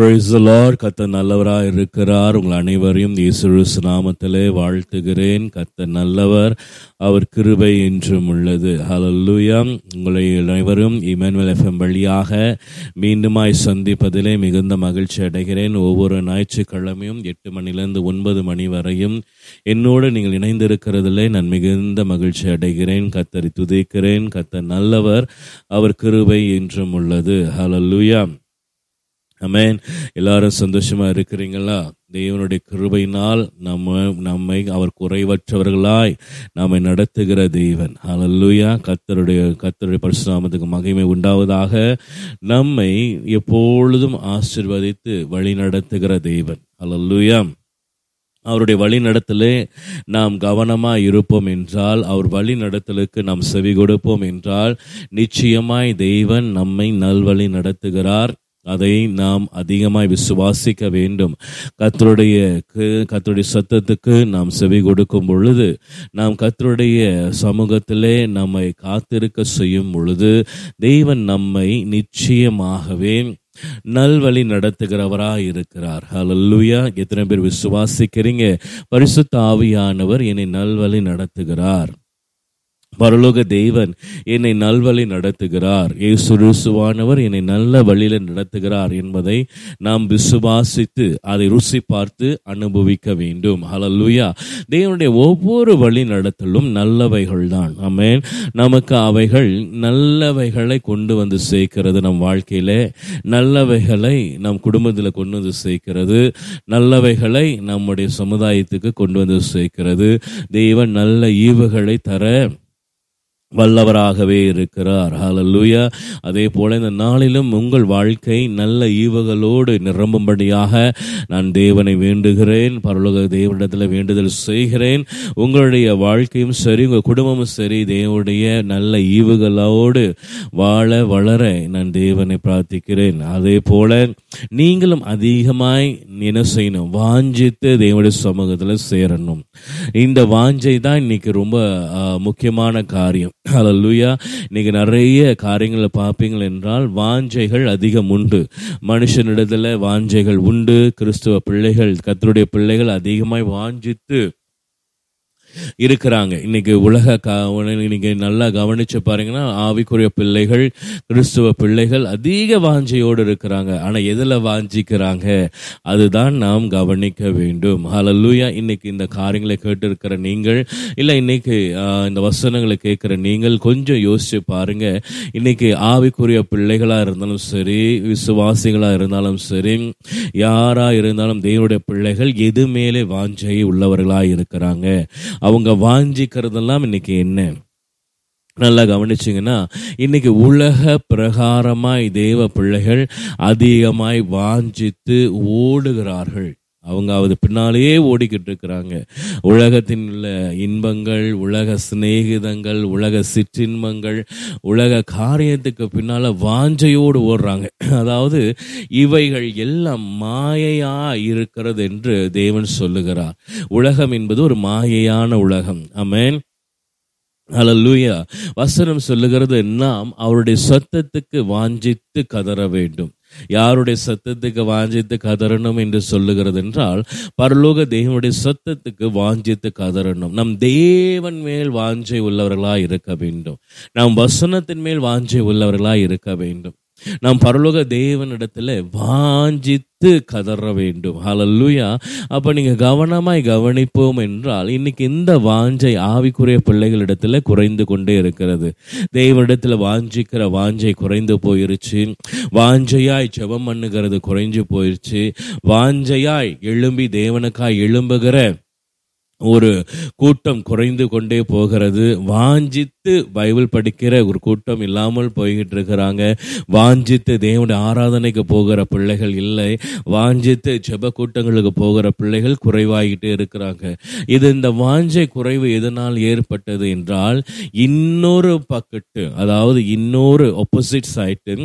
Praise the Lord. கர்த்தர் நல்லவராய் இருக்கிறார். உங்கள் அனைவரையும் இயேசு நாமத்திலே வாழ்த்துகிறேன். கர்த்தர் நல்லவர், அவர் கிருபை என்றும் உள்ளது. ஹல்லேலூயா. உங்களை அனைவரும் இம்மானுவேல் FM வழியாக மீண்டுமாய் சந்திப்பதிலே மிகுந்த மகிழ்ச்சி அடைகிறேன். ஒவ்வொரு ஞாயிற்றுக்கிழமையும் 8 மணியிலிருந்து 9 மணி வரையும் என்னோடு நீங்கள் இணைந்திருக்கிறதிலே நான் மிகுந்த மகிழ்ச்சி அடைகிறேன். கர்த்தரை துதிக்கிறேன். கர்த்தர் நல்லவர், அவர் கிருபை என்றும் உள்ளது. ஹல்லேலூயா. ஆமென். எல்லாரும் சந்தோஷமா இருக்கிறீங்களா? தேவனுடைய கிருபையினால் நம்மை அவர் குறைவற்றவர்களாய் நம்மை நடத்துகிற தேவன். ஹல்லேலூயா. கர்த்தருடைய பரிசு நாமத்துக்கு மகிமை உண்டாவதாக. நம்மை எப்பொழுதும் ஆசீர்வதித்து வழி நடத்துகிற தேவன். ஹல்லேலூயா. அவருடைய வழி நடத்தலே நாம் கவனமாக இருப்போம் என்றால், அவர் வழி நடத்தலுக்கு நாம் செவி கொடுப்போம் என்றால், நிச்சயமாய் தேவன் நம்மை நல்வழி நடத்துகிறார். அதை நாம் அதிகமாய் விசுவாசிக்க வேண்டும். கர்த்தருடைய சத்தத்துக்கு நாம் செவி கொடுக்கும் பொழுது, நாம் கர்த்தருடைய சமூகத்திலே நம்மை காத்திருக்க செய்யும் பொழுது, தேவன் நம்மை நிச்சயமாகவே நல்வழி நடத்துகிறவராய் இருக்கிறார். ஹல்லேலூயா. எத்தனை பேர் விசுவாசிக்கிறீங்க? பரிசுத்த ஆவியானவர் என்னை நல்வழி நடத்துகிறார், பரலோக தேவன் என்னை நல்வழி நடத்துகிறார், இயேசு கிறிஸ்துவானவர் என்னை நல்ல வழியில நடத்துகிறார் என்பதை நாம் விசுவாசித்து அதை ருசி பார்த்து அனுபவிக்க வேண்டும். ஹல்லேலூயா. தேவனுடைய ஒவ்வொரு வழி நடத்தலும் நல்லவைகள் தான். ஆமென். நமக்கு அவைகள் நல்லவைகளை கொண்டு வந்து சேர்க்கிறது. நம் வாழ்க்கையில நல்லவைகளை நம் குடும்பத்தில் கொண்டு வந்து சேர்க்கிறது, நல்லவைகளை நம்முடைய சமுதாயத்துக்கு கொண்டு வந்து சேர்க்கிறது. தேவன் நல்ல ஈவுகளை தர வல்லவராகவே இருக்கிறார். ஹல்லேலூயா. அதே போல இந்த நாளிலும் உங்கள் வாழ்க்கை நல்ல ஈவுகளோடு நிரம்பும்படியாக நான் தேவனை வேண்டுகிறேன். பரலோக தேவனிடத்தில் வேண்டுதல் செய்கிறேன். உங்களுடைய வாழ்க்கையும் சரி, உங்கள் குடும்பமும் சரி, தேவனுடைய நல்ல ஈவுகளோடு வாழ வளர நான் தேவனை பிரார்த்திக்கிறேன். அதே போல நீங்களும் அதிகமாய் என்ன செய்யணும்? வாஞ்சித்து தேவனுடைய சமூகத்தில் சேரணும். இந்த வாஞ்சை தான் இன்னைக்கு ரொம்ப முக்கியமான காரியம். ஹல்லேலூயா. இன்னைக்கு நிறைய காரியங்களை பார்ப்பீங்கள் என்றால் வாஞ்சைகள் அதிகம் உண்டு. மனுஷனிடத்துல வாஞ்சைகள் உண்டு. கிறிஸ்துவ பிள்ளைகள், கர்த்தருடைய பிள்ளைகள் அதிகமாய் வாஞ்சித்து இருக்கிறாங்க. இன்னைக்கு இன்னைக்கு நல்லா கவனிச்சு பாருங்கன்னா, ஆவிக்குரிய பிள்ளைகள், கிறிஸ்துவ பிள்ளைகள் அதிக வாஞ்சையோடு இருக்கிறாங்க. ஆனா எதுல வாஞ்சிக்கிறாங்க? அதுதான் நாம் கவனிக்க வேண்டும். ஹல்லேலூயா. இன்னைக்கு இந்த காரியங்களை கேட்டு இருக்கிற நீங்கள், இல்லை இன்னைக்கு இந்த வசனங்களை கேட்கிற நீங்கள் கொஞ்சம் யோசிச்சு பாருங்க. இன்னைக்கு ஆவிக்குரிய பிள்ளைகளா இருந்தாலும் சரி, விசுவாசிகளா இருந்தாலும் சரி, யாரா இருந்தாலும் தேவனுடைய பிள்ளைகள் எது மேலே வாஞ்சை உள்ளவர்களா இருக்கிறாங்க? அவங்க வாஞ்சிக்கிறதெல்லாம் இன்னைக்கு என்ன? நல்லா கவனிச்சிங்கன்னா, இன்னைக்கு உலக பிரகாரமாய் தேவ பிள்ளைகள் அதிகமாய் வாஞ்சித்து ஓடுகிறார்கள். அவங்க அது பின்னாலேயே ஓடிக்கிட்டு இருக்கிறாங்க. உலகத்தின் உள்ள இன்பங்கள், உலக சிநேகிதங்கள், உலக சிற்றின்பங்கள், உலக காரியத்துக்கு பின்னால் வாஞ்சையோடு ஓடுறாங்க. அதாவது இவைகள் எல்லாம் மாயையா இருக்கிறது என்று தேவன் சொல்லுகிறார். உலகம் என்பது ஒரு மாயையான உலகம். ஆமென். ஹல்லேலூயா. வசனம் சொல்லுகிறது, நாம் அவருடைய சத்தத்துக்கு வாஞ்சித்து கதற வேண்டும். யாருடைய சத்தத்துக்கு வாஞ்சித்து கதறணும் என்று சொல்லுகிறது என்றால், பரலோக தேவனுடைய சத்தத்துக்கு வாஞ்சித்து கதறணும். நம் தேவன் மேல் வாஞ்சை உள்ளவர்களாய் இருக்க வேண்டும். நாம் வசனத்தின் மேல் வாஞ்சை உள்ளவர்களாய் இருக்க வேண்டும். நாம் பரலோக தேவனிடத்துல வாஞ்சித்து கதற வேண்டும். ஹல்லேலூயா. அப்ப நீங்க கவனமாய் கவனிப்போம் என்றால், இன்னைக்கு இந்த வாஞ்சை ஆவிக்குரிய பிள்ளைகளிடத்துல குறைந்து கொண்டே இருக்கிறது. தேவனிடத்துல வாஞ்சிக்கிற வாஞ்சை குறைந்து போயிருச்சு. வாஞ்சையாய் ஜெபம் பண்ணுகிறது குறைஞ்சு போயிருச்சு. வாஞ்சையாய் எழும்பி தேவனுக்காய் எழும்புகிற ஒரு கூட்டம் குறைந்து கொண்டே போகிறது. வாஞ்சித்து பைபிள் படிக்கிற ஒரு கூட்டம் இல்லாமல் போய்கிட்டு இருக்கிறாங்க. வாஞ்சித்து தேவனுடைய ஆராதனைக்கு போகிற பிள்ளைகள் இல்லை. வாஞ்சித்து ஜெப கூட்டங்களுக்கு போகிற பிள்ளைகள் குறைவாகிட்டே இருக்கிறாங்க. இது இந்த வாஞ்சை குறைவு எதனால் ஏற்பட்டது என்றால், இன்னொரு பக்கத்து, அதாவது இன்னொரு ஆப்போசிட் சைட்டு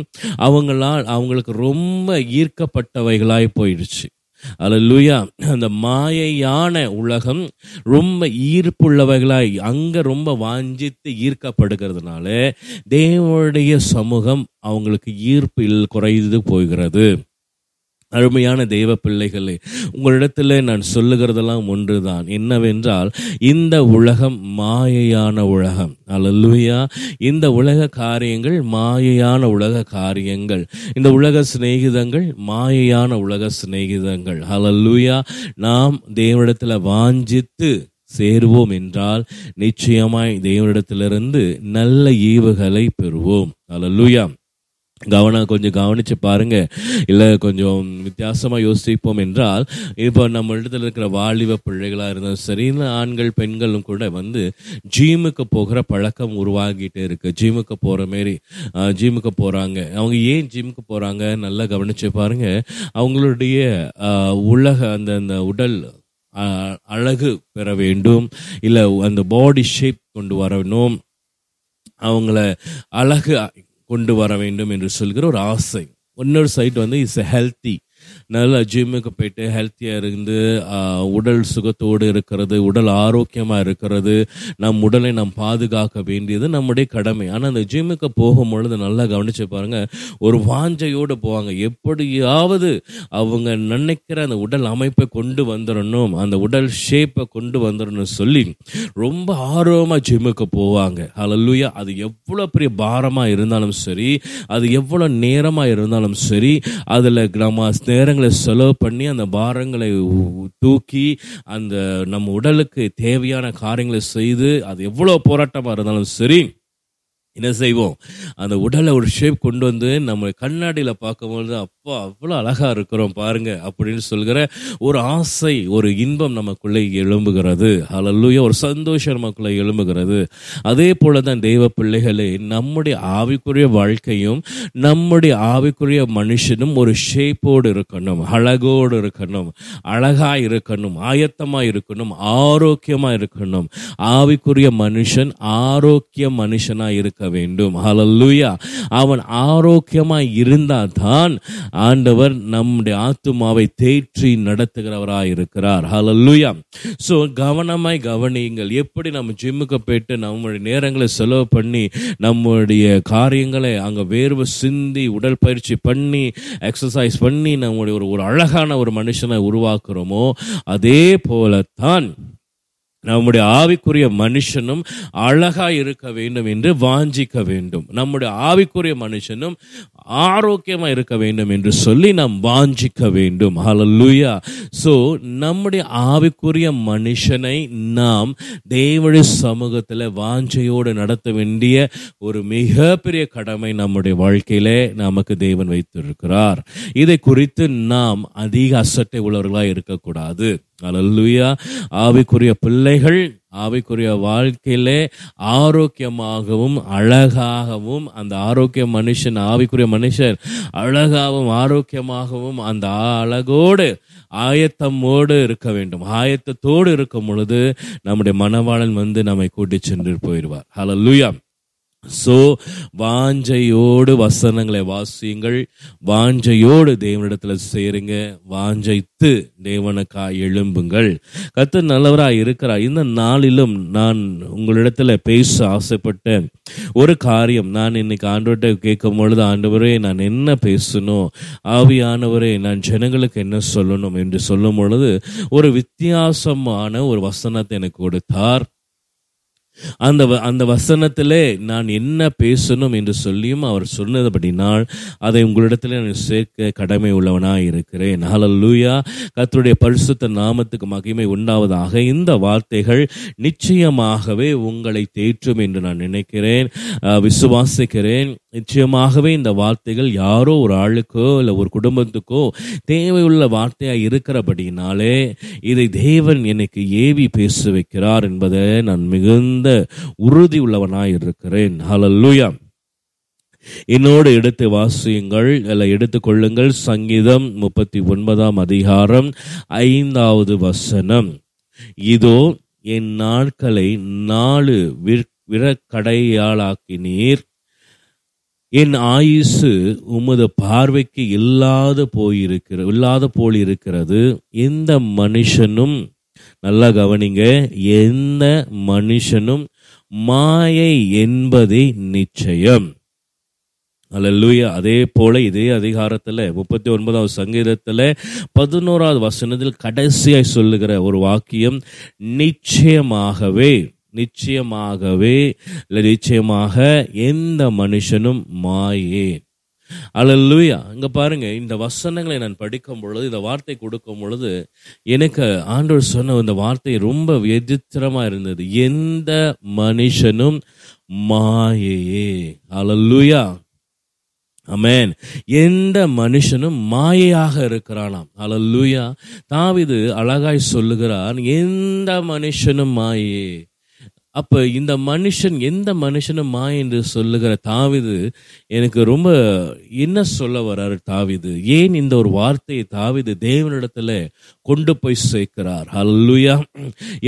அவங்களால் அவங்களுக்கு ரொம்ப ஈர்க்கப்பட்டவைகளாய் போயிடுச்சு. அல்லேலூயா. அந்த மாயையான உலகம் ரொம்ப ஈர்ப்புள்ளவைகளாய் அங்கே ரொம்ப வாஞ்சித்து ஈர்க்கப்படுகிறதுனால தேவனுடைய சமூகம் அவங்களுக்கு ஈர்ப்பில் குறைந்து போகிறது. அருமையான தெய்வ பிள்ளைகளே, உங்களிடத்தில் நான் சொல்லுகிறதெல்லாம் ஒன்றுதான், என்னவென்றால் இந்த உலகம் மாயையான உலகம். அல்லேலூயா. இந்த உலக காரியங்கள் மாயையான உலக காரியங்கள், இந்த உலக சிநேகிதங்கள் மாயையான உலக சிநேகிதங்கள். அல்லேலூயா. நாம் தேவனிடத்தில் வாஞ்சித்து சேருவோம் என்றால் நிச்சயமாய் தேவனிடத்திலிருந்து நல்ல ஈவுகளை பெறுவோம். அல்லேலூயா. கொஞ்சம் கவனிச்சு பாருங்க, இல்லை கொஞ்சம் வித்தியாசமாக யோசிப்போம் என்றால், இப்போ நம்ம இடத்துல இருக்கிற வாலிப பிள்ளைகளாக இருந்தாலும் சரி, ஆண்கள் பெண்களும் கூட வந்து ஜிம்முக்கு போகிற பழக்கம் உருவாகிட்டே இருக்கு. ஜிம்முக்கு போகிற மாரி ஜிம்முக்கு போகிறாங்க. அவங்க ஏன் ஜிம்முக்கு போகிறாங்க, நல்லா கவனிச்சு பாருங்க. அவங்களுடைய உலக அந்த உடல் அழகு பெற வேண்டும், இல்லை அந்த பாடி ஷேப் கொண்டு வரணும், அவங்கள அழகு கொண்டு வர வேண்டும் என்று சொல்கிற ஒரு ஆசை. இன்னொரு சைட் வந்து இஸ் ஹெல்த்தி, நல்லா ஜிம்முக்கு போயிட்டு ஹெல்த்தியாக இருந்து உடல் சுகத்தோடு இருக்கிறது, உடல் ஆரோக்கியமாக இருக்கிறது, நம் உடலை நாம் பாதுகாக்க வேண்டியது நம்முடைய கடமை. ஆனால் அந்த ஜிம்முக்கு போகும் பொழுது நல்லா கவனிச்சு பாருங்கள், ஒரு வாஞ்சையோடு போவாங்க. எப்படியாவது அவங்க நினைக்கிற அந்த உடல் அமைப்பை கொண்டு வந்துடணும், அந்த உடல் ஷேப்பை கொண்டு வந்துடணும் சொல்லி ரொம்ப ஆர்வமாக ஜிம்முக்கு போவாங்க. அல்லேலூயா. அது எவ்வளோ பெரிய பாரமாக இருந்தாலும் சரி, அது எவ்வளோ நேரமாக இருந்தாலும் சரி, அதில் நம்ம நேரங்களை செலவு பண்ணி அந்த பாரங்களை தூக்கி அந்த நம்ம உடலுக்கு தேவையான காரியங்களை செய்து, அது எவ்வளோ போராட்டமாக இருந்தாலும் சரி, என்ன செய்வோம், அந்த உடலை ஒரு ஷேப் கொண்டு வந்து நம்ம கண்ணாடியில் பார்க்கும்பொழுது அப்பா அவ்வளோ அழகாக இருக்கிறோம் பாருங்க அப்படின்னு சொல்கிற ஒரு ஆசை, ஒரு இன்பம் நமக்குள்ளே எழும்புகிறது. அல்லேலூயா. ஒரு சந்தோஷம் நமக்குள்ளே எழும்புகிறது. அதே போல தான் தெய்வ பிள்ளைகளே, நம்முடைய ஆவிக்குரிய வாழ்க்கையும் நம்முடைய ஆவிக்குரிய மனுஷனும் ஒரு ஷேப்போடு இருக்கணும், அழகோடு இருக்கணும், அழகாக இருக்கணும், ஆயத்தமாக இருக்கணும், ஆரோக்கியமாக இருக்கணும். ஆவிக்குரிய மனுஷன் ஆரோக்கிய மனுஷனாக இருக்க வேண்டும். ஹalleluya. அவன் ஆரோக்கியமாய் இருந்தால்தான் ஆண்டவர் நம்முடைய ஆத்துமாவை தேற்றி நடத்துகிறவராய் இருக்கிறார். ஹalleluya. சோ கவனமாய் கவனியுங்கள். எப்படி நம்ம ஜிம்முக்கு போயிட்டு நம்முடைய நேரங்களை செலவு பண்ணி நம்முடைய காரியங்களை அங்கே வேர்வை சிந்தி உடல் பயிற்சி பண்ணி எக்ஸசைஸ் பண்ணி நம்முடைய ஒரு அழகான ஒரு மனுஷனை உருவாக்குறோமோ, அதே போலத்தான் நம்முடைய ஆவிக்குரிய மனுஷனும் அழகாய் இருக்க வேண்டும் என்று வாஞ்சிக்க வேண்டும். நம்முடைய ஆவிக்குரிய மனுஷனும் ஆரோக்கியமாக இருக்க வேண்டும் என்று சொல்லி நாம் வாஞ்சிக்க வேண்டும். அல்லேலூயா. ஸோ நம்முடைய ஆவிக்குரிய மனுஷனை நாம் தேவனுடைய சமூகத்தில் வாஞ்சையோடு நடத்த வேண்டிய ஒரு மிகப்பெரிய கடமை நம்முடைய வாழ்க்கையிலே நமக்கு தேவன் வைத்திருக்கிறார். இதை குறித்து நாம் அதிக அசட்டை உள்ளவர்களாக இருக்கக்கூடாது. அல்லேலூயா. ஆவிக்குரிய பிள்ளைகள் ஆவிக்குரிய வாழ்க்கையிலே ஆரோக்கியமாகவும் அழகாகவும், அந்த ஆரோக்கிய மனுஷன் ஆவிக்குரிய மனுஷன் அழகாகவும் ஆரோக்கியமாகவும் அந்த அழகோடு ஆயத்தமோடு இருக்க வேண்டும். ஆயத்தத்தோடு இருக்கும் பொழுது நம்முடைய மணவாளன் வந்து நம்மை கூட்டி சென்று போயிடுவார். அல்லேலூயா. ஸோ வாஞ்சையோடு வசனங்களை வாசியுங்கள், வாஞ்சையோடு தேவனிடத்தில் சேருங்க, வாஞ்சைத்து தேவனுக்காய் எழும்புங்கள். கர்த்தர் நல்லவராக இருக்கிறார். இந்த நாளிலும் நான் உங்களிடத்தில் பேச ஆசைப்பட்ட ஒரு காரியம், நான் இன்னைக்கு ஆண்டவர்கிட்ட கேட்கும் பொழுது, ஆண்டவரே நான் என்ன பேசணும், ஆவியானவரே நான் ஜனங்களுக்கு என்ன சொல்லணும் என்று சொல்லும் பொழுது ஒரு வித்தியாசமான ஒரு வசனத்தை எனக்கு கொடுத்தார். அந்த வசனத்திலே நான் என்ன பேசணும் என்று சொல்லியும் அவர் சொன்னதுபடினால் அதை உங்களிடத்தில் நான் சேர்க்க கடமை உள்ளவனாக இருக்கிறேன். ஹல்லேலூயா. கர்த்தருடைய பரிசுத்த நாமத்துக்கு மகிமை உண்டாவதாக. இந்த வார்த்தைகள் நிச்சயமாகவே உங்களை தேற்றும் என்று நான் நினைக்கிறேன், விசுவாசிக்கிறேன். நிச்சயமாகவே இந்த வார்த்தைகள் யாரோ ஒரு ஆளுக்கோ இல்லை ஒரு குடும்பத்துக்கோ தேவையுள்ள வார்த்தையாக இருக்கிறபடினாலே இதை தேவன் எனக்கு ஏவி பேச வைக்கிறார் என்பதை நான் மிகுந்த உறுதி உள்ளவனாய் இருக்கிறேன். ஹல்லேலூயா. என்னோடு எடுத்து வாசியுங்கள், இல்லை எடுத்துக்கொள்ளுங்கள். சங்கீதம் 39:5 இதோ என் நாட்களை 4 விரக்கடையாளாக்கினீர், என் ஆயுசு உமது பார்வைக்கு இல்லாத போல் இருக்கிறது. எந்த மனுஷனும், நல்லா கவனிங்க, எந்த மனுஷனும் மாயை என்பதை நிச்சயம். அல்லேலூயா. அதே போல இதே அதிகாரத்தில் 39 சங்கீதத்தில் 11 வசனத்தில் கடைசியாய் சொல்லுகிற ஒரு வாக்கியம், நிச்சயமாக எந்த மனுஷனும் மாயே. அல்லேலூயா. இங்க பாருங்க, இந்த வசனங்களை நான் படிக்கும் பொழுது, இந்த வார்த்தை கொடுக்கும் பொழுது எனக்கு ஆண்டவர் சொன்ன இந்த வார்த்தை ரொம்ப விசித்திரமா இருந்தது. எந்த மனுஷனும் மாயையே. அல்லேலூயா. ஆமென். எந்த மனுஷனும் மாயையாக இருக்கிறானாம். அல்லேலூயா. தாவீது அழகாய் சொல்லுகிறான், எந்த மனுஷனும் மாயே. அப்ப இந்த மனுஷன், எந்த மனுஷனும் மாயை என்று சொல்லுகிற தாவீது எனக்கு ரொம்ப என்ன சொல்ல வர்றாரு தாவீது? ஏன் இந்த ஒரு வார்த்தையை தாவீது தேவனிடத்துல கொண்டு போய் சேர்க்கிறார்? அல்லேலூயா.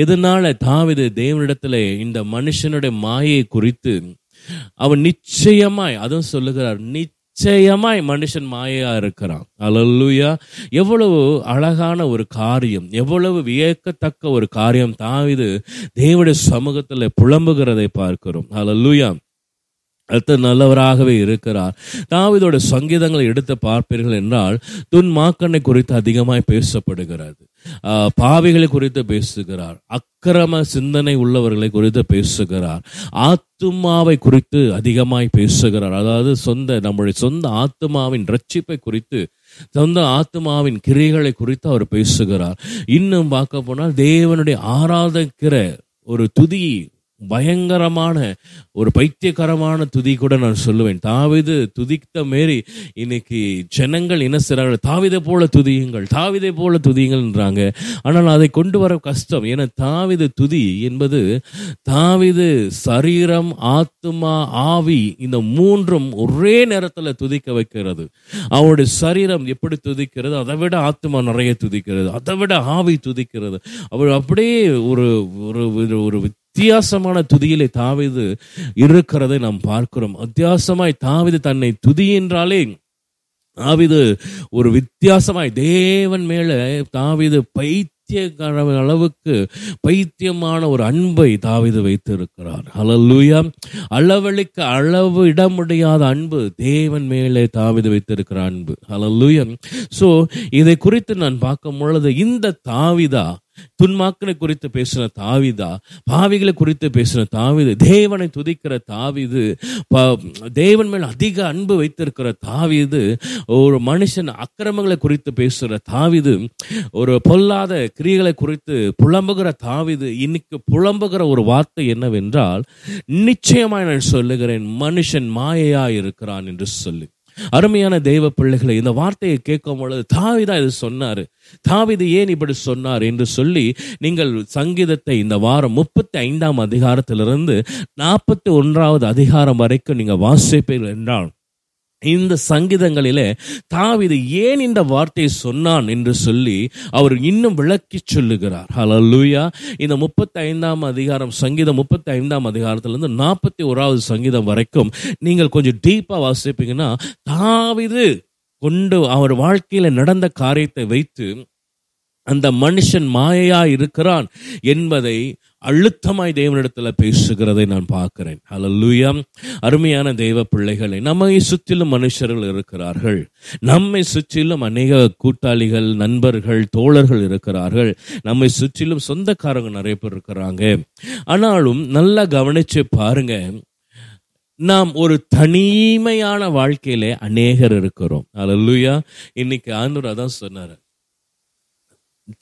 எதனால தாவீது தேவனிடத்துல இந்த மனுஷனுடைய மாயை குறித்து அவன் நிச்சயமாய், அதுவும் சொல்லுகிறார், நிச்சயமாய் மனுஷன் மாயையா இருக்கிறான். அல்லேலூயா. எவ்வளவு அழகான ஒரு காரியம், எவ்வளவு வியக்கத்தக்க ஒரு காரியம் தாவீது தேவனுடைய சமூகத்துல புலம்புகிறதை பார்க்கிறோம். அல்லேலூயா. அடுத்த நல்லவராகவே இருக்கிறார். தாவீதோட சங்கீதங்களை எடுத்து பார்ப்பீர்கள் என்றால் துன்மாக்கனை குறித்து அதிகமாய் பேசப்படுகிறது, பாவிகளை குறித்து பேசுகிறார், அக்கிரம சிந்தனை உள்ளவர்களை குறித்து பேசுகிறார், ஆத்துமாவை குறித்து அதிகமாய் பேசுகிறார். அதாவது நம்முடைய சொந்த ஆத்துமாவின் ரட்சிப்பை குறித்து, சொந்த ஆத்துமாவின் கிரியைகளை குறித்து அவர் பேசுகிறார். இன்னும் பார்க்க போனால் தேவனுடைய ஆராதிக்கிற ஒரு துதி, பயங்கரமான ஒரு பைத்தியகரமான துதி கூட நான் சொல்லுவேன். தாவீது துதித்த மாரி இன்னைக்கு ஜனங்கள் என்ன செய்றாங்க? தாவீதை போல துதியுங்கள்ன்றாங்க. ஆனால் அதை கொண்டு வர கஷ்டம். ஏன்னா தாவீது துதி என்பது தாவீது சரீரம், ஆத்மா, ஆவி இந்த மூன்றும் ஒரே நேரத்துல துதிக்க வைக்கிறது. அவருடைய சரீரம் எப்படி துதிக்கிறது, அதை விட ஆத்மா நிறைய துதிக்கிறது, அதை விட ஆவி துதிக்கிறது. அவர் அப்படியே ஒரு ஒரு வித்தியாசமான துதியிலே தாவீது இருக்கிறதை நாம் பார்க்கிறோம். வித்தியாசமாய் தாவீது தன்னை துதி என்றாலே தாவீது ஒரு வித்தியாசமாய் தேவன் மேல தாவீது அளவுக்கு பைத்தியமான ஒரு அன்பை தாவீது வைத்து இருக்கிறார். அல்லேலூயா. அளவழிக்க அளவு இட முடியாத அன்பு தேவன் மேலே தாவீது வைத்திருக்கிற அன்பு. அல்லேலூயா. சோ இதை குறித்து நான் பார்க்கும் பொழுது இந்த தாவீதா துன்மாக்களை குறித்து பேசின தாவீதா, பாவிகளை குறித்து பேசின தாவீது, தேவனை துதிக்கிற தாவீது, தேவன் மேல் அதிக அன்பு வைத்திருக்கிற தாவீது, ஒரு மனுஷன் அக்கிரமங்களை குறித்து பேசுகிற தாவீது, ஒரு பொல்லாத கிரியைகளை குறித்து புலம்புகிற தாவீது இன்னைக்கு புலம்புகிற ஒரு வார்த்தை என்னவென்றால், நிச்சயமாய் நான் சொல்லுகிறேன் மனுஷன் மாயையா இருக்கிறான் என்று சொல்லி. அருமையான தெய்வ பிள்ளைகளை, இந்த வார்த்தையை கேட்கும் பொழுது தாவீதா இது சொன்னாரு, தாவீது ஏன் இப்படி சொன்னார் என்று சொல்லி நீங்கள் சங்கீதத்தை இந்த வாரம் 35 அதிகாரத்திலிருந்து 41 அதிகாரம் வரைக்கும் நீங்க வாசிப்பீர்கள் என்றால் இந்த சங்கீதங்களிலே தாவீது ஏன் இந்த வார்த்தையை சொன்னான் என்று சொல்லி அவர் இன்னும் விளக்கி சொல்லுகிறார். அல்லேலூயா. இந்த 35 அதிகாரம், சங்கீதம் 35 அதிகாரத்திலிருந்து 41 சங்கீதம் வரைக்கும் நீங்கள் கொஞ்சம் டீப்பா வாசிப்பீங்கன்னா தாவீது கொண்டு அவர் வாழ்க்கையில நடந்த காரியத்தை வைத்து அந்த மனுஷன் மாயையா இருக்கிறான் என்பதை அழுத்தமாய் தேவனிடத்துல பேசுகிறதை நான் பார்க்கிறேன். அல்லேலூயா. அருமையான தெய்வ பிள்ளைகளை, நம்மை சுற்றிலும் மனுஷர்கள் இருக்கிறார்கள், நம்மை சுற்றிலும் அநேக கூட்டாளிகள், நண்பர்கள், தோழர்கள் இருக்கிறார்கள், நம்மை சுற்றிலும் சொந்தக்காரங்க நிறைய பேர் இருக்கிறாங்க. ஆனாலும் நல்லா கவனிச்சு பாருங்க, நாம் ஒரு தனிமையான வாழ்க்கையிலே அநேகர் இருக்கிறோம். அல்லேலூயா. இன்னைக்கு ஆண்டவர் அதான் சொன்னாரு,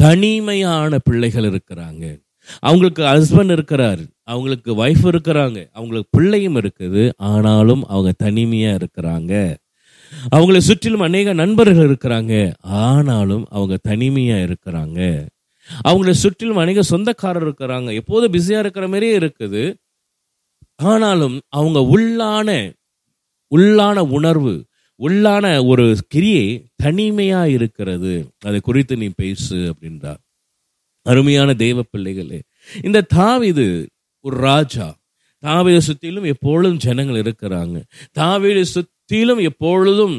தனிமையான பிள்ளைகள் இருக்கிறாங்க. அவங்களுக்கு ஹஸ்பண்ட் இருக்கிறாரு, அவங்களுக்கு வைஃப் இருக்கிறாங்க, அவங்களுக்கு பிள்ளையும் இருக்குது, ஆனாலும் அவங்க தனிமையா இருக்கிறாங்க. அவங்களை சுற்றிலும் அநேக நண்பர்கள் இருக்கிறாங்க, ஆனாலும் அவங்க தனிமையா இருக்கிறாங்க. அவங்களை சுற்றிலும் அநேக சொந்தக்காரர் இருக்கிறாங்க, எப்போது பிஸியா இருக்கிற மாதிரியே இருக்குது, ஆனாலும் அவங்க உள்ளான உணர்வு, உள்ளான ஒரு கிரியை தனிமையா இருக்கிறது. அதை குறித்து நீ பேசு அப்படின்றார். அருமையான தெய்வ பிள்ளைகளே, இந்த தாவீது ஒரு ராஜா. தாவீதை சுத்திலும் எப்பொழுதும் ஜனங்கள் இருக்கிறாங்க. தாவீதை சுற்றிலும் எப்பொழுதும்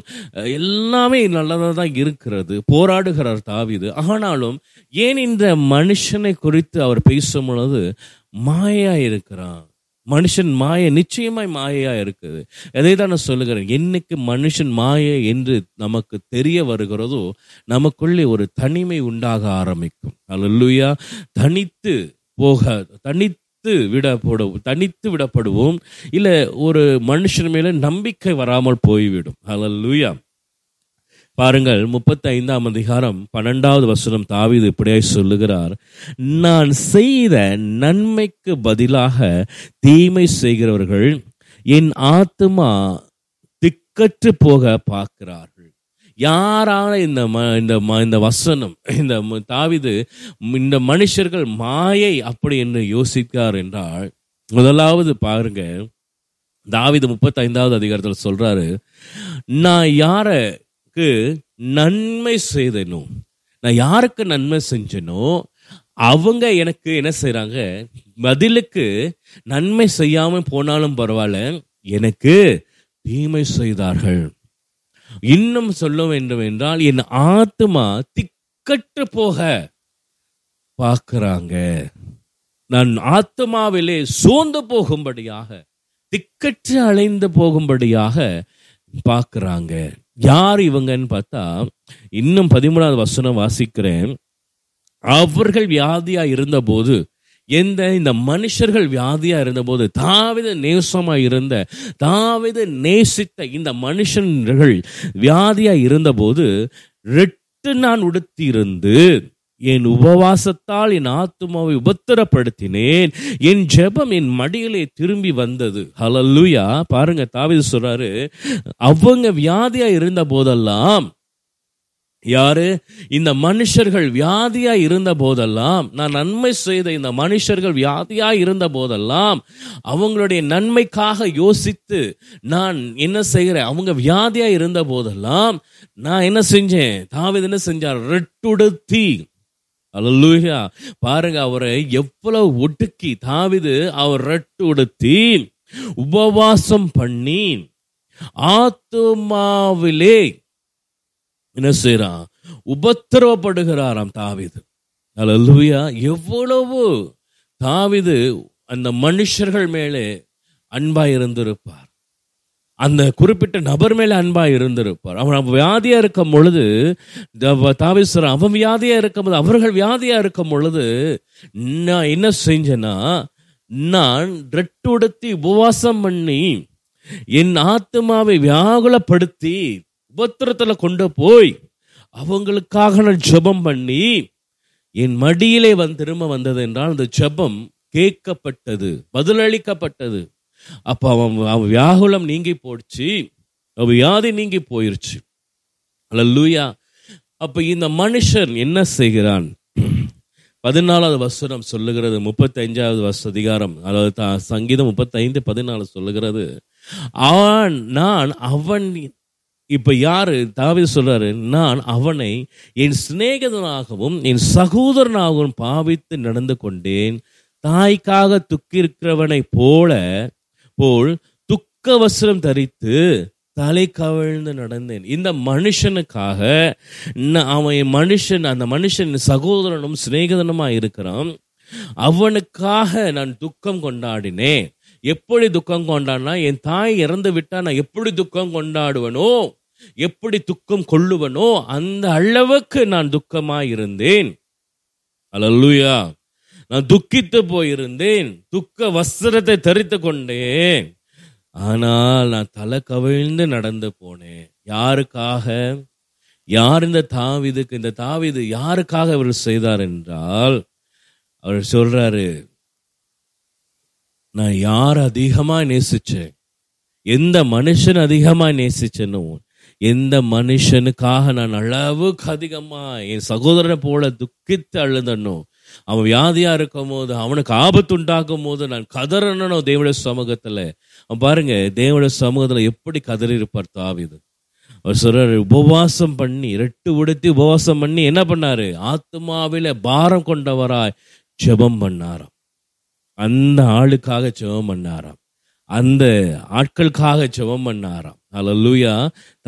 எல்லாமே நல்லதாக தான் இருக்கிறது போராடுகிறார் தாவீது. ஆனாலும் ஏன் இந்த மனுஷனை குறித்து அவர் பேசும் பொழுது மாயா இருக்கிறான், மனுஷன் மாயை, நிச்சயமாய் மாயையா இருக்குது. எதை தான் நான் சொல்லுகிறேன், என்னைக்கு மனுஷன் மாயை என்று நமக்கு தெரிய வருகிறதோ நமக்குள்ளே ஒரு தனிமை உண்டாக ஆரம்பிக்கும். அல்லேலூயா. தனித்து விடப்படுவோம். இல்ல ஒரு மனுஷன் மேல நம்பிக்கை வராமல் போய்விடும். அல்லேலூயா. பாருங்கள், 35:12 தாவீது இப்படியாய் சொல்லுகிறார், நான் செய்த நன்மைக்கு பதிலாக தீமை செய்கிறவர்கள் என் ஆத்துமா திக்கற்று போக பார்க்கிறார்கள். யாரான இந்த வசனம், இந்த தாவீது இந்த மனுஷர்கள் மாயை அப்படி என்று யோசிக்கிறார் என்றால், முதலாவது பாருங்க, தாவீது 35வது அதிகாரத்தில் சொல்றாரு, நான் யாருக்கு நன்மை செய்தனோ, நான் யாருக்கு நன்மை செஞ்சனோ அவங்க எனக்கு என்ன செய்யறாங்க, பதிலுக்கு நன்மை செய்யாம போனாலும் பரவாயில்ல, எனக்கு தீமை செய்தார்கள். இன்னும் சொல்ல வேண்டும் என்றால் என் ஆத்மா திக்கற்று போக பார்க்கிறாங்க, நான் ஆத்மாவிலே சோர்ந்து போகும்படியாக, திக்கற்று அலைந்து போகும்படியாக பார்க்கிறாங்க. யார் இவங்கன்னு பார்த்தா, இன்னும் 13வது வசனம் வாசிக்கிறேன், அவர்கள் வியாதியா இருந்த போது, இந்த மனுஷர்கள் வியாதியா இருந்தபோது தாவீது நேசமா இருந்த, தாவீது நேசித்த இந்த மனுஷர்கள் வியாதியா இருந்தபோது, 2 நான் உடுத்தியிருந்து என் உபவாசத்தால் என் ஆத்துமாவை உபத்திரப்படுத்தினேன், என் ஜெபம் என் மடியிலே திரும்பி வந்தது. ஹல்லேலூயா. பாருங்க, தாவீது சொல்றாரு, அவங்க வியாதியா இருந்த போதெல்லாம், யாரு இந்த மனுஷர்கள் வியாதியா இருந்த போதெல்லாம், நான் நன்மை செய்த இந்த மனுஷர்கள் வியாதியா இருந்த போதெல்லாம் அவங்களுடைய நன்மைக்காக யோசித்து நான் என்ன செய்கிறேன், அவங்க வியாதியா இருந்த போதெல்லாம் நான் என்ன செஞ்சேன், தாவீது என்ன செஞ்சார், ரெட்டுடுத்தி. அல்லேலூயா. பாருங்க, அவரை எவ்வளவு ஒடுக்கி தாவீது, அவர் ரெட்டுடுத்தி உபவாசம் பண்ணி ஆத்துமாவிலே என்ன செய்யறான், உபத்திரவப்படுகிறாராம் தாவீது. அல்லேலூயா. எவ்வளவு தாவீது அந்த மனுஷர்கள் மேலே அன்பாய் இருந்திருப்பார், அந்த குறிப்பிட்ட நபர் மேலே அன்பாய் இருந்திருப்பார். அவன் வியாதியா இருக்கும் பொழுது, தாவீது அவன் வியாதியா இருக்கும் பொழுது, அவர்கள் வியாதியா இருக்கும் பொழுது நான் என்ன செஞ்சேன்னா, நான் ரெட்டுடுத்தி உபவாசம் பண்ணி என் ஆத்மாவை வியாகுலப்படுத்தி உபத்திரத்துல கொண்டு போய் அவங்களுக்காக நான் ஜெபம் பண்ணி என் மடியிலே திரும்ப வந்தது என்றால் அந்த ஜெபம் கேட்கப்பட்டது, பதிலளிக்கப்பட்டது. அப்ப அவன் வியாகுலம் நீங்கி போயிடுச்சு, வியாதி நீங்கி போயிருச்சு. அல்லேலூயா. அப்ப இந்த மனுஷன் என்ன செய்கிறான், 14வது வசனம் சொல்லுகிறது, 35வது அதிகாரம், அதாவது சங்கீதம் 35:14 சொல்லுகிறது, நான் அவன், இப்ப யாரு தாவீது சொல்றாரு, நான் அவனை என் சிநேகிதனாகவும் என் சகோதரனாகவும் பாவித்து நடந்து கொண்டேன், தாய்க்காக துக்கிருக்கிறவனை போல் துக்க வஸ்திரம் தரித்து தலை கவிழ்ந்து நடந்தேன். இந்த மனுஷனுக்காக அவன் மனுஷன், அந்த மனுஷன் சகோதரனும் சிநேகிதனுமா இருக்கிறான், அவனுக்காக நான் துக்கம் கொண்டாடினேன். எப்படி துக்கம் கொண்டாடினா, என் தாய் இறந்து விட்டா நான் எப்படி துக்கம் கொண்டாடுவனோ, எப்படி துக்கம் கொள்ளுவனோ அந்த அளவுக்கு நான் துக்கமாயிருந்தேன். அல்லேலூயா. நான் துக்கித்து போயிருந்தேன், துக்க வஸ்திரத்தை தரித்து கொண்டேன். ஆனால் நான் தலை கவிழ்ந்து நடந்து போனேன். யாருக்காக, யார் இந்த தாவீதுக்கு, இந்த தாவீது யாருக்காக அவர் செய்தார் என்றால், அவர் சொல்றாரு, நான் யார் அதிகமா நேசிச்சேன், எந்த மனுஷன் அதிகமா நேசிச்சேனோ, எந்த மனுஷனுக்காக நான் அளவுக்கு அதிகமா என் சகோதரனை போல துக்கித்து அழுதனோ, அவன் வியாதியா இருக்கும் போது, அவனுக்கு ஆபத்து உண்டாக்கும் போது நான் கதறனோ தேவனுடைய சமூகத்துல. பாருங்க, தேவனுடைய சமூகத்துல எப்படி கதறி இருப்பார் தாவீது. அவர் சொல்றாரு, உபவாசம் பண்ணி, ரெட்டு உடுத்தி உபவாசம் பண்ணி என்ன பண்ணாரு, ஆத்மாவில பாரம் கொண்டவராய் ஜெபம் பண்ணாராம். அந்த ஆளுக்காக ஜெபம் பண்ணாராம். அந்த ஆட்களுக்காக ஜெபம் பண்ணாராம். அல்லேலூயா.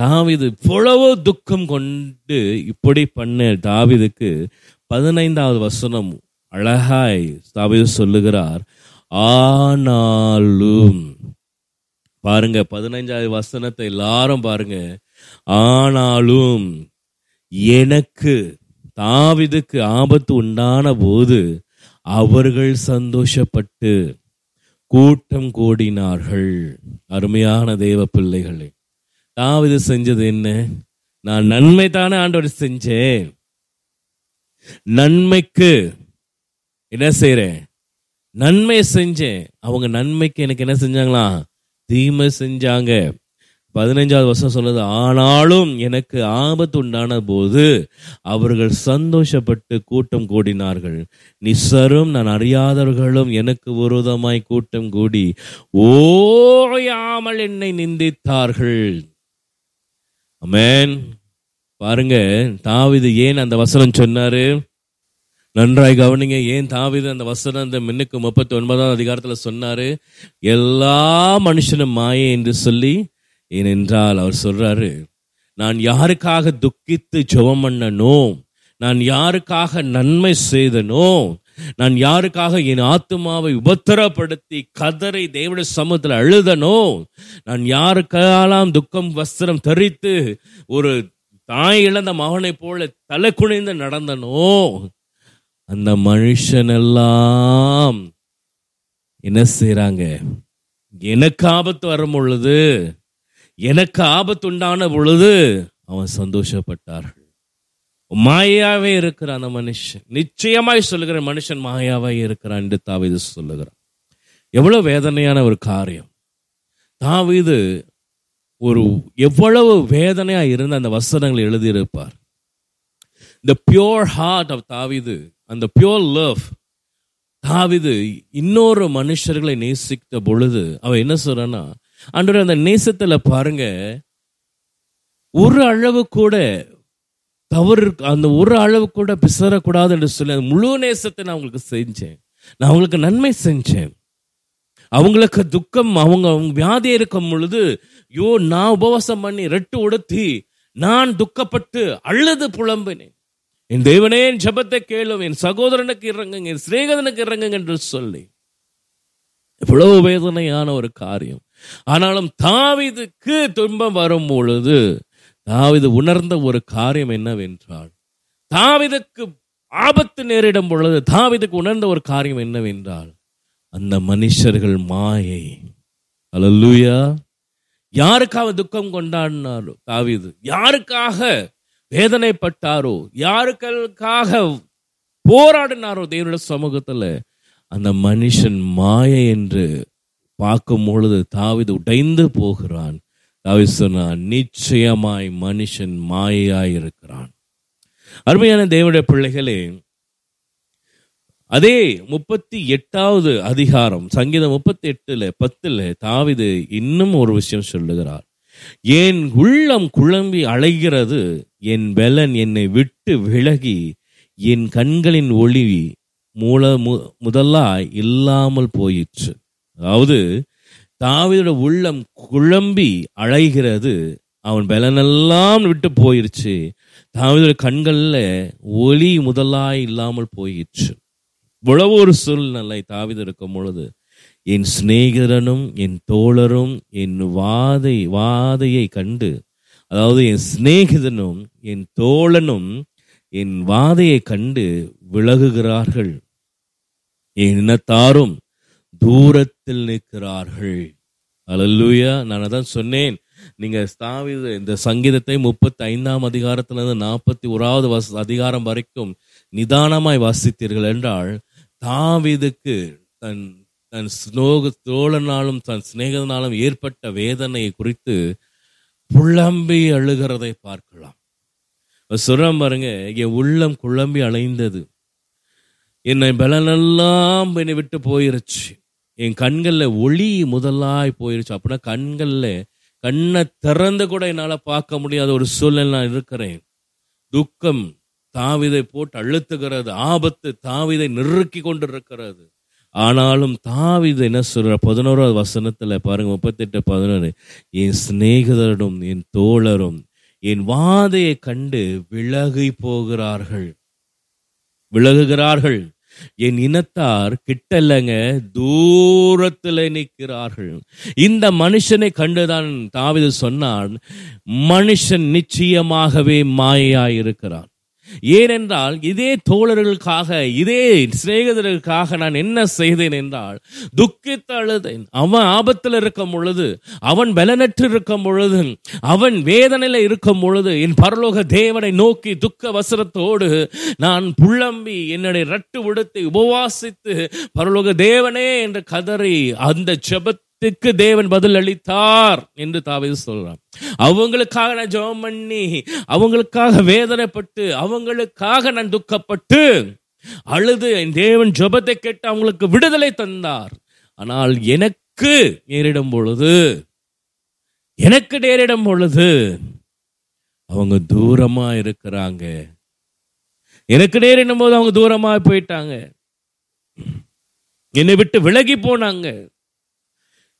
தாவீது இவ்வளவு துக்கம் கொண்டு இப்படி பண்ண தாவீதுக்கு 15வது வசனம் அழகாய் தாவீது சொல்லுகிறார். ஆனாலும் பாருங்க 15வது வசனத்தை எல்லாரும் பாருங்க. ஆனாலும் எனக்கு தாவீதுக்கு ஆபத்து உண்டான போது அவர்கள் சந்தோஷப்பட்டு கூட்டம் கூடினார்கள். அருமையான தேவ பிள்ளைகளே, தாவீது செஞ்சது என்ன? நான் நன்மை தானே ஆண்டவர் செஞ்சேன், நன்மைக்கு என்ன செய்றேன், நன்மை செஞ்சேன். அவங்க நன்மைக்கு எனக்கு என்ன செஞ்சாங்களா? தீமை செஞ்சாங்க. 15வது வசனம் சொன்னது, ஆனாலும் எனக்கு ஆபத்து உண்டான போது அவர்கள் சந்தோஷப்பட்டு கூட்டம் கூடினார்கள். நிசரும் நான் அறியாதவர்களும் எனக்கு விரோதமாய் கூட்டம் கூடி ஓயாமல் என்னை நிந்தித்தார்கள். ஆமென். பாருங்க தாவீது ஏன் அந்த வசனம் சொன்னாரு, நன்றாய் கவனிங்க. ஏன் தாவீது அந்த வசனம் அந்த மின்னுக்கு 39வது அதிகாரத்தில் சொன்னாரு, எல்லா மனுஷனும் மாயை என்று சொல்லி. ஏனென்றால் அவர் சொல்றாரு, நான் யாருக்காக துக்கித்து ஜெபம் பண்ணனோ, நான் யாருக்காக நன்மை செய்தனோ, நான் யாருக்காக என் ஆத்துமாவை உபத்திரப்படுத்தி கதரை தேவனுடைய சமூகத்தில் அழுதனோ, நான் யாருக்கெல்லாம் துக்கம் வஸ்திரம் தரித்து ஒரு தாய் இழந்த மகனை போல தலை குனிந்து நடந்தனோ, அந்த மனுஷனெல்லாம் என்ன செய்றாங்க? எனக்கு ஆபத்து வரும் பொழுது, எனக்கு ஆபத்துண்டான பொழுது அவன் சந்தோஷப்பட்டார்கள். மாயாவே இருக்கிறான் அந்த மனுஷன். நிச்சயமாய் சொல்லுகிற மனுஷன் மாயாவே இருக்கிறான் என்று தாவீது சொல்லுகிறான். எவ்வளவு வேதனையான ஒரு காரியம். தாவீது ஒரு எவ்வளவு வேதனையா இருந்து அந்த வசனங்களை எழுதியிருப்பார். த பியூர் ஹார்ட் ஆஃப் தாவீது, அந்த பியூர் லவ். தாவீது இன்னொரு மனுஷர்களை நேசித்த பொழுது அவன் என்ன சொல்றான்னா, ஆண்டவரே அந்த நேசத்துல பாருங்க, ஒரு அளவு கூட தவறு, அந்த ஒரு அளவு கூட பிசறக்கூடாது என்று சொல்லி அந்த முழு நேசத்தை நான் அவங்களுக்கு செஞ்சேன். நான் அவங்களுக்கு நன்மை செஞ்சேன். அவங்களுக்கு துக்கம், அவங்க அவங்க வியாதி இருக்கும் பொழுது யோ நான் உபவாசம் பண்ணி ரெட்டு உடுத்தி நான் துக்கப்பட்டு அழுது புலம்பினேன். என் தேவனே என் ஜெபத்தை கேளும், என் சகோதரனுக்கு இறங்குங்க, என் சிநேகிதனுக்கு இறங்குங்க என்று சொல்லி. எவ்வளவு வேதனையான ஒரு காரியம். ஆனாலும் தாவீதுக்கு துன்பம் வரும் பொழுது தாவீது உணர்ந்த ஒரு காரியம் என்னவென்றால், தாவீதுக்கு ஆபத்து நேரிடும் பொழுது தாவீதுக்கு உணர்ந்த ஒரு காரியம் என்னவென்றால், அந்த மனுஷர்கள் மாயை. அல்லேலூயா. யாருக்காக துக்கம் கொண்டாடினாரோ தாவீது, யாருக்காக வேதனைப்பட்டாரோ, யாருக்காக போராடினாரோ தேவனுடைய சமூகத்துல, அந்த மனுஷன் மாயை என்று பார்க்கும் பொழுது தாவீது உடைந்து போகிறான். தாவீது சொன்னான், நிச்சயமாய் மனுஷன் மாயையாய் இருக்கிறான். அருமையான தேவனுடைய பிள்ளைகளே, அதே 38வது அதிகாரம் சங்கீதம் 38:10 தாவீது இன்னும் ஒரு விஷயம் சொல்லுகிறார். என் உள்ளம் குழம்பி அலைகிறது, என் பெலன் என்னை விட்டு விலகி என் கண்களின் ஒளி முதலாய் இல்லாமல் போயிற்று. அதாவது தாவீதோட உள்ளம் குழம்பி அழைகிறது, அவன் பலனெல்லாம் விட்டு போயிடுச்சு, தாவீதோட கண்கள்ல ஒளி முதலாய் இல்லாமல் போயிடுச்சு. இவ்வளவு ஒரு சூழ்நிலை தாவீது இருக்கும் பொழுது, என் சிநேகிதனும் என் தோழரும் என் வாதையை கண்டு, அதாவது என் சிநேகிதனும் என் தோழனும் என் வாதையை கண்டு விலகுகிறார்கள், என் இனத்தாரும் தூரத்தில் நிற்கிறார்கள். அல்லேலூயா. நான் அதான் சொன்னேன், நீங்க தாவீது இந்த சங்கீதத்தை 35வது அதிகாரத்திலிருந்து 41வது அதிகாரம் வரைக்கும் நிதானமாய் வாசித்தீர்கள் என்றால், தாவீதுக்கு தன் தன் தோழனாலும் தன் சிநேகிதனாலும் ஏற்பட்ட வேதனையை குறித்து புலம்பி அழுகிறதை பார்க்கலாம். சுரம் பாருங்க, என் உள்ளம் குழம்பி அலைந்தது, என்னை பலனெல்லாம் என்னை விட்டு போயிருச்சு, என் கண்களில் ஒளி முதலாய் போயிருச்சு. அப்படின்னா கண்களில் கண்ணை திறந்து கூட என்னால் பார்க்க முடியாத ஒரு சூழ்நிலை நான் இருக்கிறேன். துக்கம் தாவீதை போட்டு அழுத்துகிறது, ஆபத்து தாவீதை நெருக்கி கொண்டு இருக்கிறது. ஆனாலும் தாவீது என்ன சொல்கிறார்? 11வது வசனத்தில் பாருங்கள், 38:11, என் சிநேகிதரும் என் தோழரும் என் வாதையை கண்டு விலகுகிறார்கள், என் இனத்தார் கிட்டலங்க தூரத்தில் நிற்கிறார்கள். இந்த மனுஷனை கண்டுதான் தாவீது சொன்னான், மனுஷன் நிச்சயமாகவே மாயையாயிருக்கிறான். ஏனென்றால் இதே தோழர்களுக்காக, இதே சிநேகிதர்களுக்காக நான் என்ன செய்தேன் என்றால் துக்கித்து அழுதேன். அவன் ஆபத்தில் இருக்கும் பொழுது, அவன் பலனற்று இருக்கும் பொழுது, அவன் வேதனையில் இருக்கும் பொழுது என் பரலோக தேவனை நோக்கி துக்க வசரத்தோடு நான் புலம்பி என்னுடைய ரட்டு உடுத்தி உபவாசித்து பரலோக தேவனே என்று கதறி அந்த ஜெபத்துக்கு தேவன் பதில் அளித்தார் என்று தாவீது சொல்றான். அவங்களுக்காக நான் ஜெபம் பண்ணி, அவங்களுக்காக வேதனைப்பட்டு, அவங்களுக்காக நான் துக்கப்பட்டு அழுது என் தேவன் ஜெபத்தை கேட்டு அவங்களுக்கு விடுதலை தந்தார். ஆனால் எனக்கு நேரிடும் பொழுது அவங்க தூரமா இருக்கிறாங்க. எனக்கு நேரிடும் போது அவங்க தூரமா போயிட்டாங்க, என்னை விட்டு விலகி போனாங்க.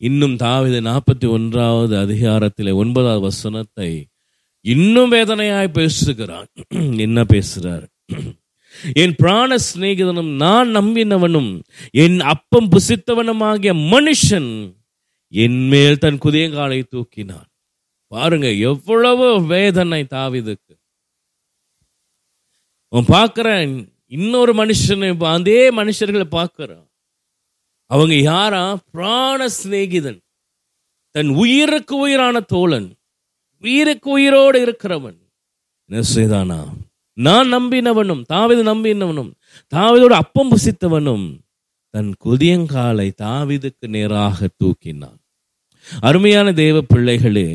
இன்னும் தாவீது 41வது அதிகாரத்தில் 9வது வசனத்தை இன்னும் வேதனையாய் பேசுகிறான். என்ன பேசுகிறார்? என் பிராண சிநேகிதனும் நான் நம்பினவனும் என் அப்பம் புசித்தவனுமாகிய மனுஷன் என் மேல் தன் குதியங்காலை தூக்கினான். பாருங்க, எவ்வளவு வேதனை தாவீதுக்கு. அவன் பார்க்கிறேன், இன்னொரு மனுஷனை, அதே மனுஷர்களை பார்க்கிறான். அவங்க யாரா? பிராண சிநேகிதன், தன் உயிருக்கு உயிரான தோழன், உயிருக்கு உயிரோடு இருக்கிறவன். என்ன செய்தானா? நான் நம்பினவனும், தாவீது நம்பினவனும், தாவீதோடு அப்பம் புசித்தவனும் தன் குதியங்காலை தாவீதுக்கு நேராக தூக்கினான். அருமையான தேவ பிள்ளைகளே,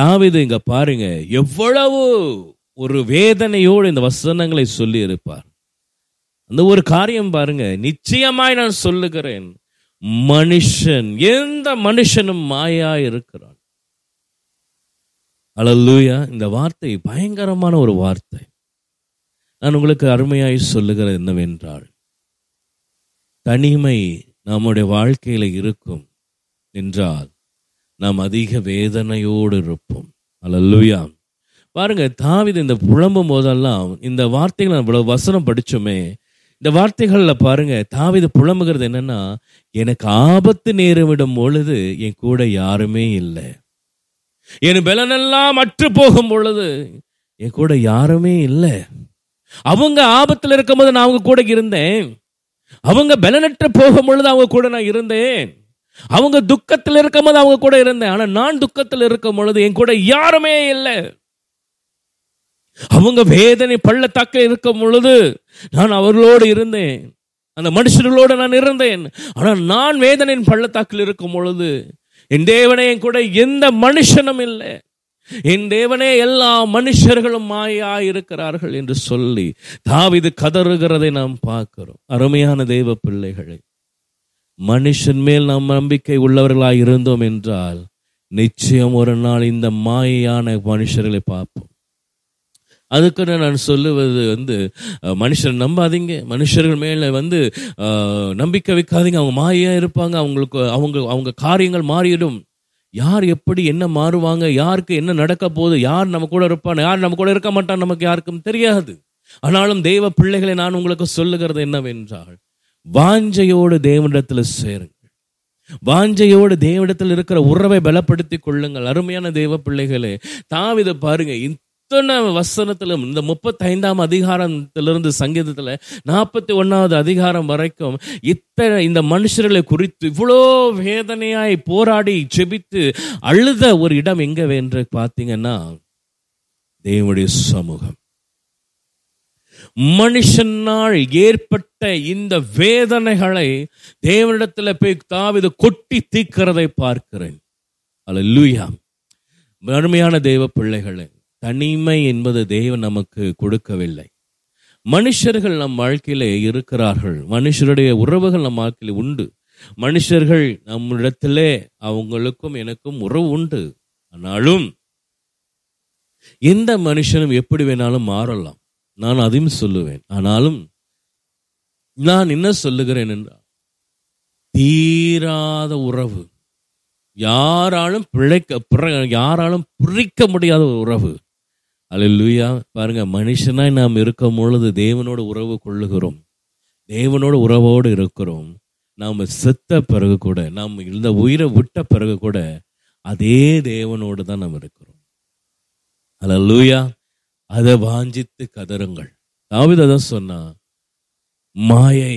தாவீது இங்க பாருங்க எவ்வளவு ஒரு வேதனையோடு இந்த வசனங்களை சொல்லி இருப்பார். அந்த ஒரு காரியம் பாருங்க, நிச்சயமாய் நான் சொல்லுகிறேன், மனுஷன், எந்த மனுஷனும் மாயா இருக்கிறான். அல்லேலூயா. இந்த வார்த்தை பயங்கரமான ஒரு வார்த்தை. நான் உங்களுக்கு அருமையாய் சொல்லுகிறது என்னவென்றால், தனிமை நம்முடைய வாழ்க்கையில இருக்கும் என்றால் நாம் அதிக வேதனையோடு இருப்போம். அல்லேலூயா. பாருங்க, தாவீது இந்த புலம்பும் போதெல்லாம் இந்த வார்த்தைகளை இவ்வளவு வசனம் படிச்சோமே, இந்த வார்த்தைகளில் பாருங்க தாவீது புலம்புகிறது என்னன்னா, எனக்கு ஆபத்து நேரிடும் பொழுது என் கூட யாருமே இல்லை, என் பலனெல்லாம் அற்று போகும் பொழுது என் கூட யாருமே இல்லை. அவங்க ஆபத்தில் இருக்கும்போது நான் அவங்க கூட இருந்தேன், அவங்க பலனற்று போகும் பொழுது அவங்க கூட நான் இருந்தேன், அவங்க துக்கத்தில் இருக்கும் போது அவங்க கூட இருந்தேன். ஆனால் நான் துக்கத்தில் இருக்கும் பொழுது என் கூட யாருமே இல்லை, அவங்க வேதனை பள்ளத்தாக்க இருக்கும் பொழுது நான் அவர்களோடு இருந்தேன், அந்த மனுஷர்களோடு நான் இருந்தேன். ஆனால் நான் வேதனையின் பள்ளத்தாக்கில் இருக்கும் பொழுது என் தேவனே என் கூட எந்த மனுஷனும் இல்லை, என் தேவனே எல்லா மனுஷர்களும் மாயா இருக்கிறார்கள் என்று சொல்லி தாவீது கதறுகிறதை நாம் பார்க்கிறோம். அருமையான தேவ பிள்ளைகளை, மனுஷன் மேல் நாம் நம்பிக்கை உள்ளவர்களாய் இருந்தோம் என்றால் நிச்சயம் ஒரு நாள் இந்த மாயான மனுஷர்களை பார்ப்போம். அதுக்கு நான் சொல்லுவது மனுஷன் நம்பாதீங்க, மனுஷர்கள் மேல நம்பிக்கை வைக்காதீங்க, அவங்க மாயா இருப்பாங்க, அவங்களுக்கு அவங்க காரியங்கள் மாறிடும். யார் எப்படி என்ன மாறுவாங்க, யாருக்கு என்ன நடக்க போகுது, யார் நம்ம கூட இருப்பான், யார் நம்ம கூட இருக்க மாட்டான், நமக்கு யாருக்கும் தெரியாது. ஆனாலும் தெய்வ பிள்ளைகளை நான் உங்களுக்கு சொல்லுகிறது என்னவென்றால், வாஞ்சையோடு தேவனிடத்துல சேருங்க, வாஞ்சையோடு தேவனிடத்தில் இருக்கிற உறவை பலப்படுத்திக் கொள்ளுங்கள். அருமையான தெய்வ பிள்ளைகளே, தாவீது பாருங்க வசனத்திலும் இந்த 35வது அதிகாரத்திலிருந்து சங்கீதத்துல 41வது அதிகாரம் வரைக்கும் இத்தனை இந்த மனுஷர்களை குறித்து இவ்வளோ வேதனையாய் போராடி செபித்து அழுத ஒரு இடம் எங்க என்று பார்த்தீங்கன்னா தேவனுடைய சமூகம். மனுஷனால் ஏற்பட்ட இந்த வேதனைகளை தேவனிடத்துல போய் தாவீது கொட்டி தீக்கிறதை பார்க்கிறேன். அல்லேலூயா. அருமையான தேவ பிள்ளைகளை, தனிமை என்பது தேவன் நமக்கு கொடுக்கவில்லை. மனுஷர்கள் நம் வாழ்க்கையில இருக்கிறார்கள், மனுஷருடைய உறவுகள் நம் வாழ்க்கையில உண்டு, மனுஷர்கள் நம்மிடத்திலே அவங்களுக்கும் எனக்கும் உறவு உண்டு. ஆனாலும் எந்த மனுஷனும் எப்படி வேணாலும் மாறலாம், நான் அதையும் சொல்லுவேன். ஆனாலும் நான் என்ன சொல்லுகிறேன் என்றால், தீராத உறவு, யாராலும் யாராலும் பிரிக்க முடியாத ஒரு உறவு. அல்லேலூயா. பாருங்க, மனுஷனாய் நாம் இருக்கும் பொழுது தேவனோட உறவு கொள்ளுகிறோம், தேவனோட உறவோடு இருக்கிறோம். நாம் செத்த பிறகு கூட, நாம் இந்த உயிரை விட்ட பிறகு கூட அதே தேவனோடு தான் நாம் இருக்கிறோம். அல்லேலூயா. அதை வாஞ்சித்து கதறுங்கள். தாவீது அதான் சொன்னா, மாயை,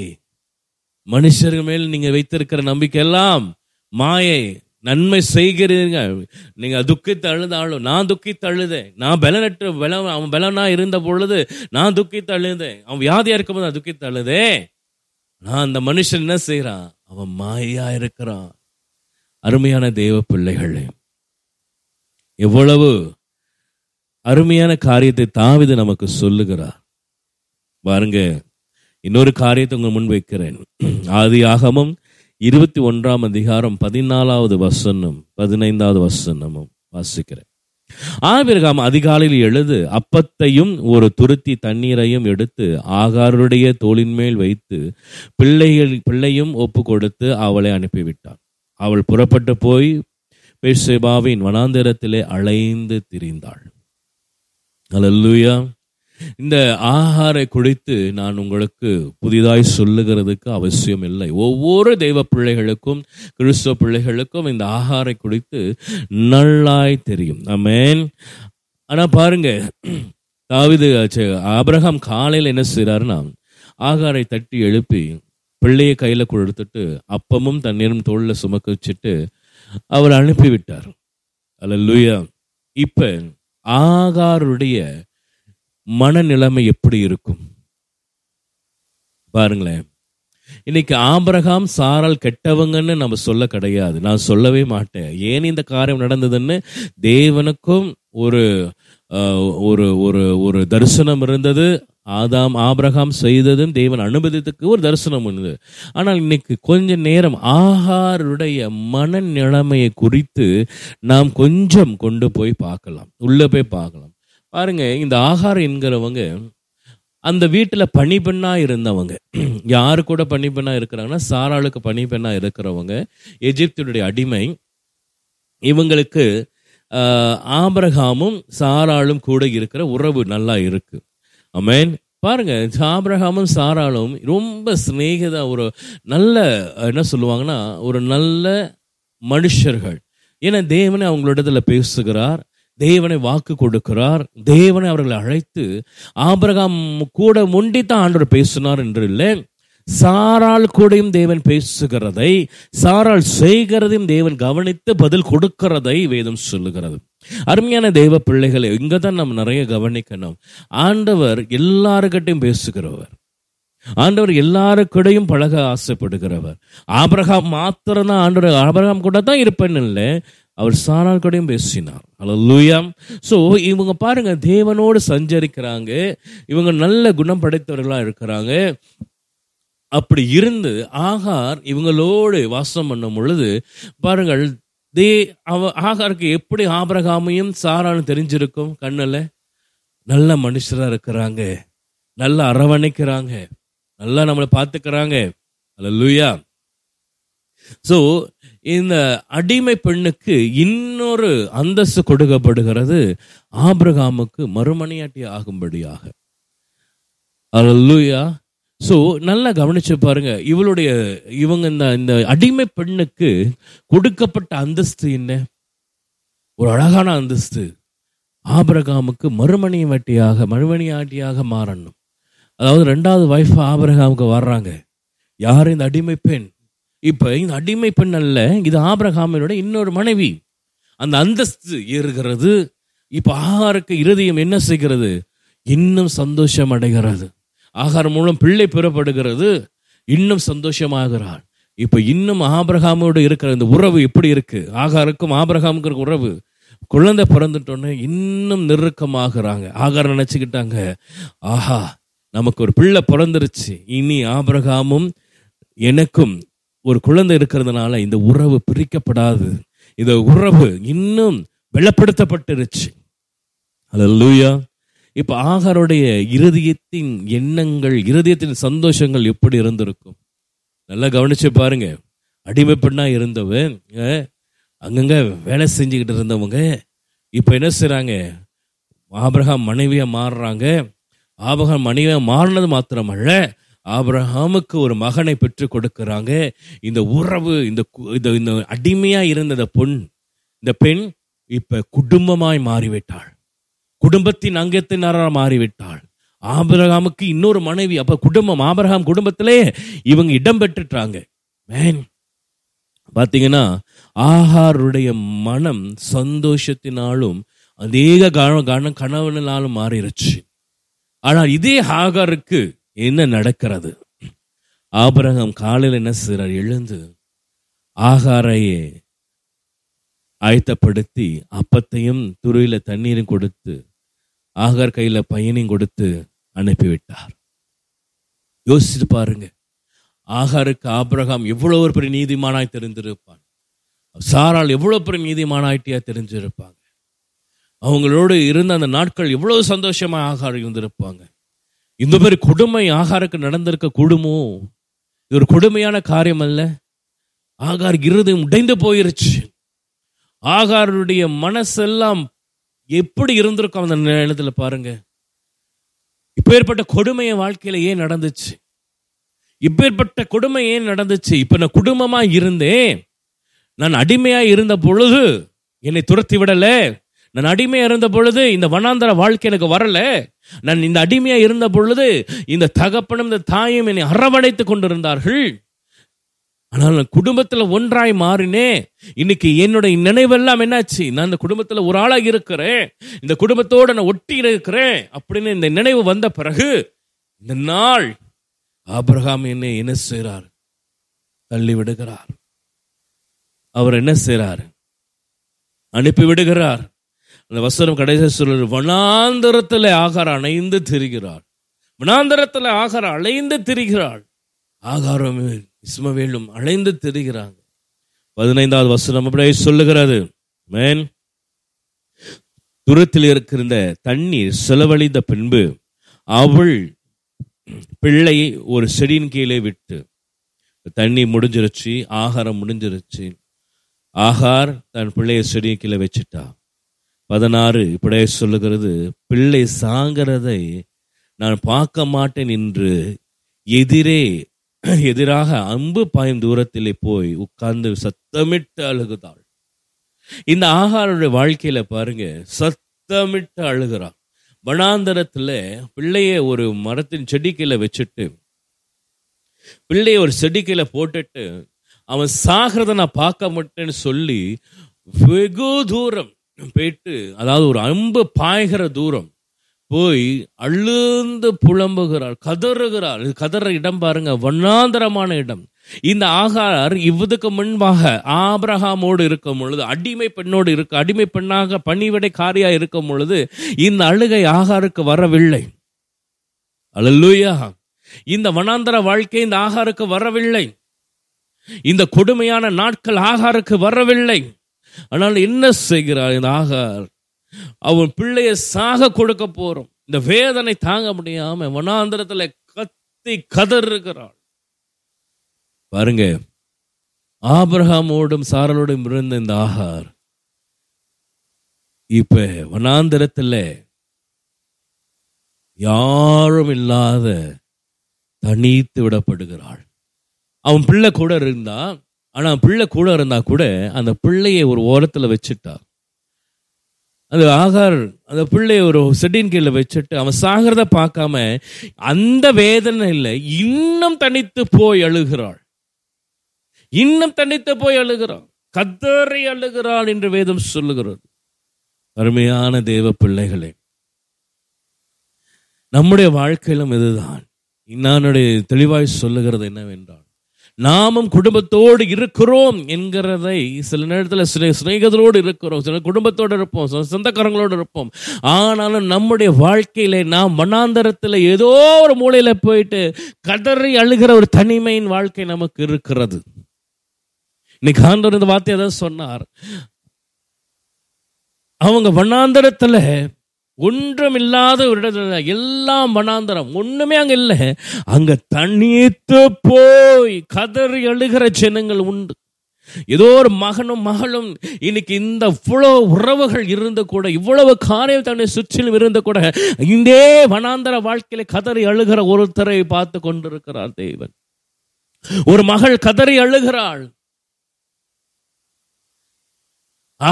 மனுஷர்கள் மேல் நீங்க வைத்திருக்கிற நம்பிக்கை எல்லாம் மாயை. நன்மை செய்கிறீங்க, நீங்க துக்கித்து அழுதாலும் நான் துக்கித்து அழுதேன், நான் பலனற்ற பலம், அவன் பலனா இருந்த பொழுது நான் துக்கித்து அழுதேன், அவன் வியாதியா இருக்கும் போது நான் துக்கித்து அழுதேன். நான் அந்த மனுஷன் என்ன செய்யறான், அவன் மாயா இருக்கிறான். அருமையான தேவ பிள்ளைகளே, எவ்வளவு அருமையான காரியத்தை தாவீது நமக்கு சொல்லுகிறார். பாருங்க, இன்னொரு காரியத்தை உங்க முன் வைக்கிறேன். ஆதியாகமம் 21:14-15 வாசிக்கிறேன். ஆபிரகாம் அதிகாலையில் எழுது, அப்பத்தையும் ஒரு துருத்தி தண்ணீரையும் எடுத்து ஆகாருடைய தோளின் மேல் வைத்து பிள்ளையும் ஒப்பு கொடுத்து அவளை அனுப்பிவிட்டான். அவள் புறப்பட்டு போய் பெர்சேபாவின் வனாந்திரத்திலே அலைந்து திரிந்தாள். அல்லேலூயா. இந்த ஆகாரை குறித்து நான் உங்களுக்கு புதிதாய் சொல்லுகிறதுக்கு அவசியம் இல்லை. ஒவ்வொரு தெய்வ பிள்ளைகளுக்கும், கிறிஸ்துவ பிள்ளைகளுக்கும் இந்த ஆகாரை குறித்து நல்லாய் தெரியும். ஆமென். ஆனா பாருங்க, தாவீது ஆபிரகாம் காலையில் என்ன செய்யறாருன்னா, ஆகாரை தட்டி எழுப்பி பிள்ளையை கையில கொடுத்துட்டு அப்பமும் தண்ணீரும் தோளில் சுமக்க வச்சுட்டு அவர் அனுப்பிவிட்டார். அல்லேலூயா. இப்ப ஆகாருடைய மனநிலைமை எப்படி இருக்கும் பாருங்களேன். இன்னைக்கு ஆபிரகாம் சாரால் கெட்டவங்கன்னு நம்ம சொல்ல கிடையாது, நான் சொல்லவே மாட்டேன். ஏன் இந்த காரியம் நடந்ததுன்னு தேவனுக்கும் ஒரு ஒரு ஒரு தரிசனம் இருந்தது. ஆபிரகாம் செய்ததும் தேவன் அனுமதித்துக்கு ஒரு தரிசனம் இருந்தது. ஆனால் இன்னைக்கு கொஞ்ச நேரம் ஆகாருடைய மனநிலைமையை குறித்து நாம் கொஞ்சம் கொண்டு போய் பார்க்கலாம், உள்ள போய் பார்க்கலாம். பாருங்க, இந்த ஆகார் என்கிறவங்க அந்த வீட்டில் பணிப்பெண்ணா இருந்தவங்க. யாரு கூட பணிப்பெண்ணா இருக்கிறாங்கன்னா, சாராளுக்கு பணிப்பெண்ணா இருக்கிறவங்க, எகிப்தினுடைய அடிமை. இவங்களுக்கு ஆபிரகாமும் சாராளும் கூட இருக்கிற உறவு நல்லா இருக்கு. ஆமென். பாருங்க, ஆபிரகாமும் சாராளும் ரொம்ப சிநேகிதா, ஒரு நல்ல என்ன சொல்லுவாங்கன்னா ஒரு நல்ல மனுஷர்கள். ஏன்னா தேவனை அவங்களோடத்துல பேசுகிறார், தேவனை வாக்கு கொடுக்கிறார், தேவனை அவர்களை அழைத்து ஆபிரகாம் கூட முண்டித்தான் ஆண்டவர் பேசினார் என்று இல்லை, சாரால் கூடையும் தேவன் பேசுகிறதை, சாரால் செய்கிறதையும் தேவன் கவனித்து பதில் கொடுக்கிறதை வேதம் சொல்லுகிறது. அருமையான தெய்வ பிள்ளைகளை, இங்கதான் நம்ம நிறைய கவனிக்கணும். ஆண்டவர் எல்லாருக்கிட்டையும் பேசுகிறவர், ஆண்டவர் எல்லாருக்கூடையும் பழக ஆசைப்படுகிறவர். ஆபிரகாம் மாத்திரம்தான் ஆண்டவர் ஆபிரகாம் கூட தான் இருப்பேன்னு இல்லை, அவர் சாரால் கூடயும் பேசினார். அல்லேலூயா. ஸோ இவங்க பாருங்க, தேவனோடு சஞ்சரிக்கிறாங்க, இவங்க நல்ல குணம் படைத்தவர்களாக இருக்கிறாங்க. அப்படி இருந்து ஆகார் இவங்களோடு வாசம் பண்ணும் பொழுது பாருங்கள், ஆகாருக்கு எப்படி ஆபிரகாமையும் சாராலும் தெரிஞ்சிருக்கும் கண்ணில். நல்ல மனுஷராக இருக்கிறாங்க, நல்லா அரவணைக்கிறாங்க, நல்லா நம்மளை பார்த்துக்கிறாங்க. அல்லேலூயா. ஸோ இந்த அடிமை பெண்ணுக்கு இன்னொரு அந்தஸ்து கொடுக்கப்படுகிறது, ஆபிரகாமுக்கு மறுமனையாட்டி ஆகும்படியாக. அல்லேலூயா. ஸோ நல்லா கவனிச்சு பாருங்க, இவங்க இந்த அடிமை பெண்ணுக்கு கொடுக்கப்பட்ட அந்தஸ்து என்ன, ஒரு அழகான அந்தஸ்து. ஆபிரகாமுக்கு மறுமனையாட்டியாக மாறணும். அதாவது ரெண்டாவது வைஃப் ஆபிரகாமுக்கு வர்றாங்க. யார்? இந்த அடிமை பெண். இப்போ இந்த அடிமை பெண் அல்ல, இது ஆபிரகாமினோட இன்னொரு மனைவி. அந்த அந்தஸ்து ஏறுகிறது. இப்போ ஆகாருக்கு இருதயம் என்ன செய்கிறது, இன்னும் சந்தோஷம் அடைகிறது. ஆகார் மூலம் பிள்ளை பெறப்படுகிறது, இன்னும் சந்தோஷமாகிறாள். இப்போ இன்னும் ஆபிரகாமோடு இருக்கிற இந்த உறவு எப்படி இருக்கு, ஆகாருக்கும் ஆபிரகாமுக்கு இருக்கிற உறவு. குழந்தை பிறந்துட்டோன்னு இன்னும் நெருக்கமாகறாங்க. ஆகார் நினைச்சுக்கிட்டாங்க, ஆஹா நமக்கு ஒரு பிள்ளை பிறந்துருச்சு, இனி ஆபிரகாமும் எனக்கும் ஒரு குழந்தை இருக்கிறதுனால இந்த உறவு பிரிக்கப்படாது, இந்த உறவு இன்னும் பலப்படுத்தப்பட்டுருச்சு. அல்லேலூயா. இப்ப ஆகாருடைய இருதயத்தின் எண்ணங்கள், இருதயத்தின் சந்தோஷங்கள் எப்படி இருந்திருக்கும் நல்லா கவனிச்சு பாருங்க. அடிமை பெண்ணாக இருந்தவங்க, அங்கங்கே வேலை செஞ்சுக்கிட்டு இருந்தவங்க இப்போ என்ன செய்கிறாங்க? ஆபிரகாம் மனைவியாக மாறுறாங்க. ஆபிரகாம் மனைவியாக மாறினது மாத்திரமல்ல, ஆபிரகாமுக்கு ஒரு மகனை பெற்று கொடுக்குறாங்க. இந்த உறவு, இந்த அடிமையாக இருந்த இந்த பெண் இப்போ குடும்பமாய் மாறிவிட்டாள், குடும்பத்தின் அங்கத்தினராக மாறிவிட்டாள். ஆபிரகாமுக்கு இன்னொரு மனைவி. அப்போ குடும்பம், ஆபிரகாம் குடும்பத்திலே இவங்க இடம் பெற்றுட்டாங்க. பார்த்தீங்கன்னா ஆகாருடைய மனம் சந்தோஷத்தினாலும் அநேக கணவனாலும் மாறிடுச்சு. ஆனால் இதே ஆகாருக்கு என்ன நடக்கிறது? ஆபிரகாம் காலையில் என்ன செய்றார்? எழுந்து ஆகாரையே ஆயத்தப்படுத்தி அப்பத்தையும் துருவில தண்ணீரும் கொடுத்து ஆகார் கையில பையனையும் கொடுத்து அனுப்பிவிட்டார். யோசித்து பாருங்க, ஆகாருக்கு ஆபிரகாம் எவ்வளவு ஒரு பெரிய நீதிமானாய் தெரிஞ்சிருப்பான், சாரால் எவ்வளவு பெரிய நீதிமானாய்ட்டியா தெரிஞ்சிருப்பாங்க, அவங்களோடு இருந்த அந்த நாட்கள் எவ்வளவு சந்தோஷமா ஆகார் இருந்திருப்பாங்க. இந்த மாதிரி கொடுமை ஆகாருக்கு நடந்திருக்க கூடுமோ? இது ஒரு கொடுமையான காரியம் அல்ல. ஆகார் இருதயம் உடைந்து போயிருச்சு. ஆகாருடைய மனசெல்லாம் எப்படி இருந்திருக்கும் அந்த நேரத்துல பாருங்க. இப்பேற்பட்ட கொடுமை என் வாழ்க்கையில ஏன் நடந்துச்சு? இப்பேற்பட்ட கொடுமை ஏன் நடந்துச்சு? இப்ப நான் குடும்பமா இருந்தேன், நான் அடிமையா இருந்த பொழுது என்னை துரத்தி விடல, நான் அடிமையா இருந்த பொழுது இந்த வனாந்தர வாழ்க்கை எனக்கு வரல, நான் இந்த அடிமையா இருந்த பொழுது இந்த தகப்பனும் இந்த தாயும் என்னை அரவணைத்து கொண்டிருந்தார்கள். ஆனால் நான் குடும்பத்தில் ஒன்றாய் மாறினேன். இன்னைக்கு என்னுடைய நினைவெல்லாம் என்னாச்சு? நான் இந்த குடும்பத்தில் ஒரு ஆளாக இருக்கிறேன், இந்த குடும்பத்தோடு நான் ஒட்டி இருக்கிறேன் அப்படின்னு இந்த நினைவு வந்த பிறகு இந்த நாள் ஆபிரகாம் என்னை என்ன செய்கிறார்? தள்ளி விடுகிறார். அவர் என்ன செய்கிறார்? அனுப்பி விடுகிறார். அந்த வசனம் கடைசி சொல்ற, வனாந்தரத்தில் ஆகார் அணைந்து திரிகிறார். வனாந்தரத்தில் ஆகார் அலைந்து திரிகிறாள். ஆகாரம் இஸ்மவேலும் அலைந்து திரிகிறாங்க. 15வது வசனம் அப்படியே சொல்லுகிறது, தூரத்தில் இருக்கிற தண்ணீர் செலவழிந்த பின்பு அவள் பிள்ளையை ஒரு செடியின் கீழே விட்டு. தண்ணி முடிஞ்சிருச்சு, ஆகாரம் முடிஞ்சிருச்சு. ஆகார் தன் பிள்ளையை செடியின் கீழே வச்சுட்டா. 16 இப்படியே சொல்லுகிறது, பிள்ளை சாங்கிறதை நான் பார்க்க மாட்டேன் என்று எதிராக அம்பு பாயும் தூரத்திலே போய் உட்கார்ந்து சத்தமிட்டு அழுகுதாள். இந்த ஆகாருடைய வாழ்க்கையில பாருங்க, சத்தமிட்டு அழுகிறாள். வனாந்தரத்துல பிள்ளைய ஒரு மரத்தின் செடிக்கையில வச்சுட்டு, பிள்ளைய ஒரு செடிக்கையில போட்டுட்டு, அவன் சாகிறத நான் பார்க்க மாட்டேன்னு சொல்லி வெகு தூரம் போயிட்டு, அதாவது ஒரு அம்பு பாய்கிற தூரம் போய் அழுந்து புலம்புகிறாள், கதறுகிறாள். கதற இடம் பாருங்க, வண்ணாந்தரமான இடம். இந்த ஆகார் இவதுக்கு முன்பாக ஆபிரகாமோடு இருக்கும் பொழுது, அடிமை பெண்ணோடு இருக்க, அடிமை பெண்ணாக பணிவிடைக்காரியா இருக்கும் பொழுது இந்த அழுகை ஆகாருக்கு வரவில்லை. அல்லேலூயா! இந்த வனாந்தர வாழ்க்கை இந்த ஆகாருக்கு வரவில்லை. இந்த கொடுமையான நாட்கள் ஆகாருக்கு வரவில்லை. ஆனால் என்ன செய்கிறார் இந்த ஆகார்? அவன் பிள்ளைய சாக கொடுக்க போறோம், இந்த வேதனை தாங்க முடியாம வனாந்தரத்துல கத்தி கதறுகிறாள். பாருங்க, ஆபிரகாமோடும் சாரலோடும் இருந்த இந்த ஆகார் இப்ப வனாந்தரத்துல யாரும் இல்லாத தனித்து விடப்படுகிறாள். அவன் பிள்ளை கூட இருந்தா, ஆனா பிள்ளை கூட இருந்தா கூட அந்த பிள்ளைய ஒரு ஓரத்துல வச்சுட்டா. அந்த ஆகார் அந்த பிள்ளைய ஒரு செடியின் கீழே வச்சுட்டு அவன் சாகிறத பார்க்காம அந்த வேதனை இல்லை, இன்னும் தனித்து போய் அழுகிறாள், இன்னும் தனித்து போய் அழுகிறாள், கதறி அழுகிறாள் என்று வேதம் சொல்லுகிறது. அருமையான தேவ பிள்ளைகளே, நம்முடைய வாழ்க்கையிலும் இதுதான். நானுடைய தெளிவாய் சொல்லுகிறது என்னவென்றால், நாமும் குடும்பத்தோடு இருக்கிறோம் என்கிறதை சில நேரத்தில் சில சிநேகிதரோடு இருக்கிறோம், சில குடும்பத்தோடு இருப்போம், சில சொந்தக்காரங்களோடு இருப்போம். ஆனாலும் நம்முடைய வாழ்க்கையில நாம் வனாந்தரத்தில் ஏதோ ஒரு மூலையில போயிட்டு கதறி அழுகிற ஒரு தனிமையின் வாழ்க்கை நமக்கு இருக்கிறது. இன்னைக்கு ஆண்டவர் இந்த வார்த்தையை தான் சொன்னார். அவங்க வனாந்தரத்தில் ஒன்றும் இல்லாத ஒரு இடத்துல எல்லாம் வனாந்தரம், ஒன்றுமே அங்கே இல்லை. அங்கே தனித்து போய் கதறி எழுகிற ஜனங்கள் உண்டு. ஏதோ ஒரு மகனும் மகளும் இன்னைக்கு இந்த இவ்வளவு உறவுகள் இருந்த கூட, இவ்வளவு காரியம் தன்னை சுற்றிலும் இருந்த கூட, இந்த வனாந்தர வாழ்க்கையில கதறி அழுகிற ஒருத்தரை பார்த்து கொண்டிருக்கிறார் தேவன். ஒரு மகள் கதறி அழுகிறாள்,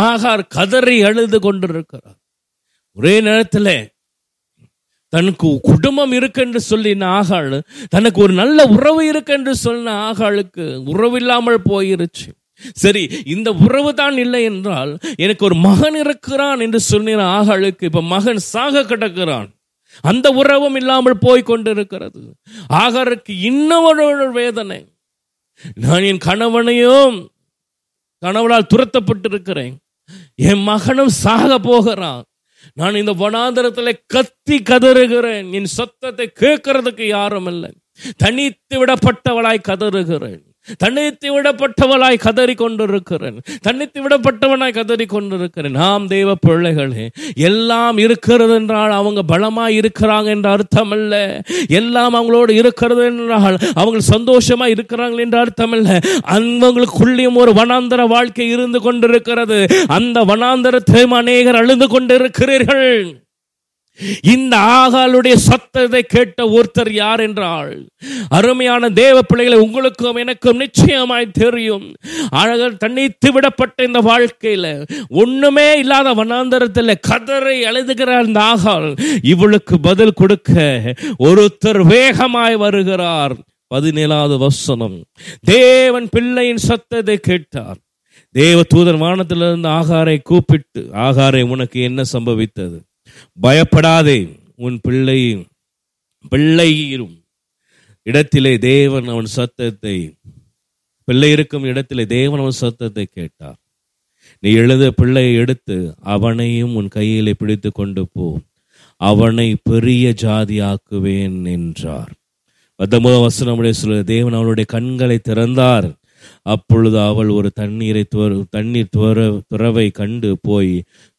ஆகார் கதறி அழுது கொண்டிருக்கிறார். ஒரே நேரத்தில் தனக்கு குடும்பம் இருக்குன்னு சொல்லின ஆகாள், தனக்கு ஒரு நல்ல உறவு இருக்குன்னு சொன்ன ஆகாளுக்கு உறவு இல்லாமல் போயிருச்சு. சரி, இந்த உறவு தான் இல்லை என்றால் எனக்கு ஒரு மகன் இருக்கிறான் என்று சொன்ன ஆகாளுக்கு இப்ப மகன் சாக கிடக்கிறான், அந்த உறவும் இல்லாமல் போய் கொண்டிருக்கிறது. ஆகாருக்கு இன்னும் வேதனை, நான் என் கணவனையும் கணவனால் துரத்தப்பட்டிருக்கிறேன், என் மகனும் சாக போகிறான், நான் இந்த வனாந்தரத்தில் கத்தி கதறுகிறேன், என் சத்தத்தை கேட்கறதுக்கு யாரும் இல்லை, தனித்து விடப்பட்டவளாய் கதறுகிறேன், தனித்து விடப்பட்டவளாய் கதறி கொண்டிருக்கிறேன், தனித்து விடப்பட்டவனாய் கதறி கொண்டிருக்கிறேன். நாம் தேவ பிள்ளைகளே, எல்லாம் இருக்கிறது என்றால் அவங்க பலமாய் இருக்கிறாங்க என்ற அர்த்தம் அல்ல, எல்லாம் அவங்களோடு இருக்கிறது என்றால் அவங்க சந்தோஷமா இருக்கிறாங்க என்ற அர்த்தம் அல்ல. அவங்களுக்குள்ளேயும் ஒரு வனாந்தர வாழ்க்கை இருந்து கொண்டிருக்கிறது. அந்த வனாந்தரத்தை அநேகர் அழுது கொண்டிருக்கிறீர்கள். இந்த ஆகாளுடைய சத்தத்தை கேட்ட ஒருத்தர் யார் என்றால், அருமையான தேவ பிள்ளைகளை, உங்களுக்கும் எனக்கும் நிச்சயமாய் தெரியும். ஆகாள் தனித்து விடப்பட்ட இந்த வாழ்க்கையில, ஒண்ணுமே இல்லாத வனாந்தரத்தில் கதரை எழுதுகிற அந்த ஆகாள், இவளுக்கு பதில் கொடுக்க ஒருத்தர் வேகமாய் வருகிறார். 17வது வசனம், தேவன் பிள்ளையின் சத்தத்தை கேட்டார். தேவ தூதர் வானத்திலிருந்து ஆகாரை கூப்பிட்டு, ஆகாரை, உனக்கு என்ன சம்பவித்தது? பயப்படாதே, உன் பிள்ளை இருக்கும் இடத்திலே தேவன் அவன் சத்தத்தை, பிள்ளை இருக்கும் இடத்திலே தேவன் அவன் சத்தத்தை கேட்டார். நீ எழுத பிள்ளையை எடுத்து அவனையும் உன் கையிலே பிடித்து கொண்டு போ, அவனை பெரிய ஜாதியாக்குவேன் என்றார். 19வது வசனம் சொல்ல, தேவன் அவளுடைய கண்களை திறந்தார். அப்பொழுது அவள் ஒரு தண்ணீர் துறவை கண்டு போய்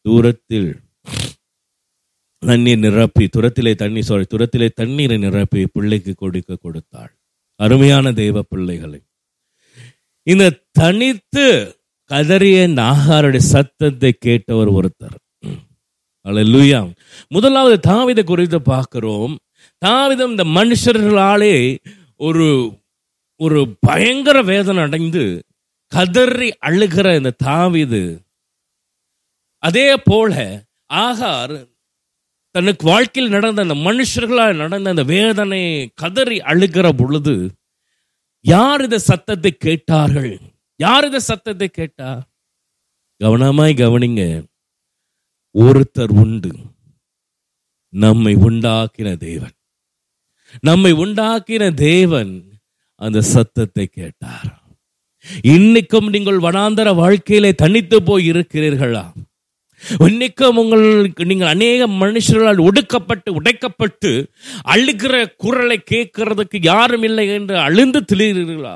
தூரத்தில் தண்ணீர் நிரப்பி துரத்திலே தண்ணீரை நிரப்பி பிள்ளைக்கு கொடுக்க கொடுத்தாள். அருமையான தெய்வ பிள்ளைகளை, இந்த தனித்து கதறிய நாகாருடைய சத்தத்தை கேட்டவர் ஒருத்தர். அல்லேலூயா. முதலாவது தாவீதை குறித்து பார்க்கிறோம். தாவீதம் இந்த மனுஷர்களாலே ஒரு ஒரு பயங்கர வேதனை அடைந்து கதறி அழுகிற இந்த தாவீது, அதே போல ஆகார் தனக்கு வாழ்க்கையில் நடந்த அந்த மனுஷர்களால் நடந்த அந்த வேதனை கதறி அழுகிற பொழுது, யார் இந்த சத்தத்தை கேட்டார்கள்? யார் இந்த சத்தத்தை கேட்டா? கவனமாய் கவனிங்க, ஒருத்தர் உண்டு, நம்மை உண்டாக்கின தேவன். நம்மை உண்டாக்கின தேவன் அந்த சத்தத்தை கேட்டார். இன்னைக்கும் நீங்கள் வனாந்தர வாழ்க்கையிலே தனித்து போய் இருக்கிறீர்களா? இன்னைக்கும் உங்களுக்கு நீங்கள் அநேக மனுஷர்களால் உடைக்கப்பட்டு அழுகிற குரலை கேட்கறதுக்கு யாரும் இல்லை என்று அழுந்து திரிகிறீர்களா?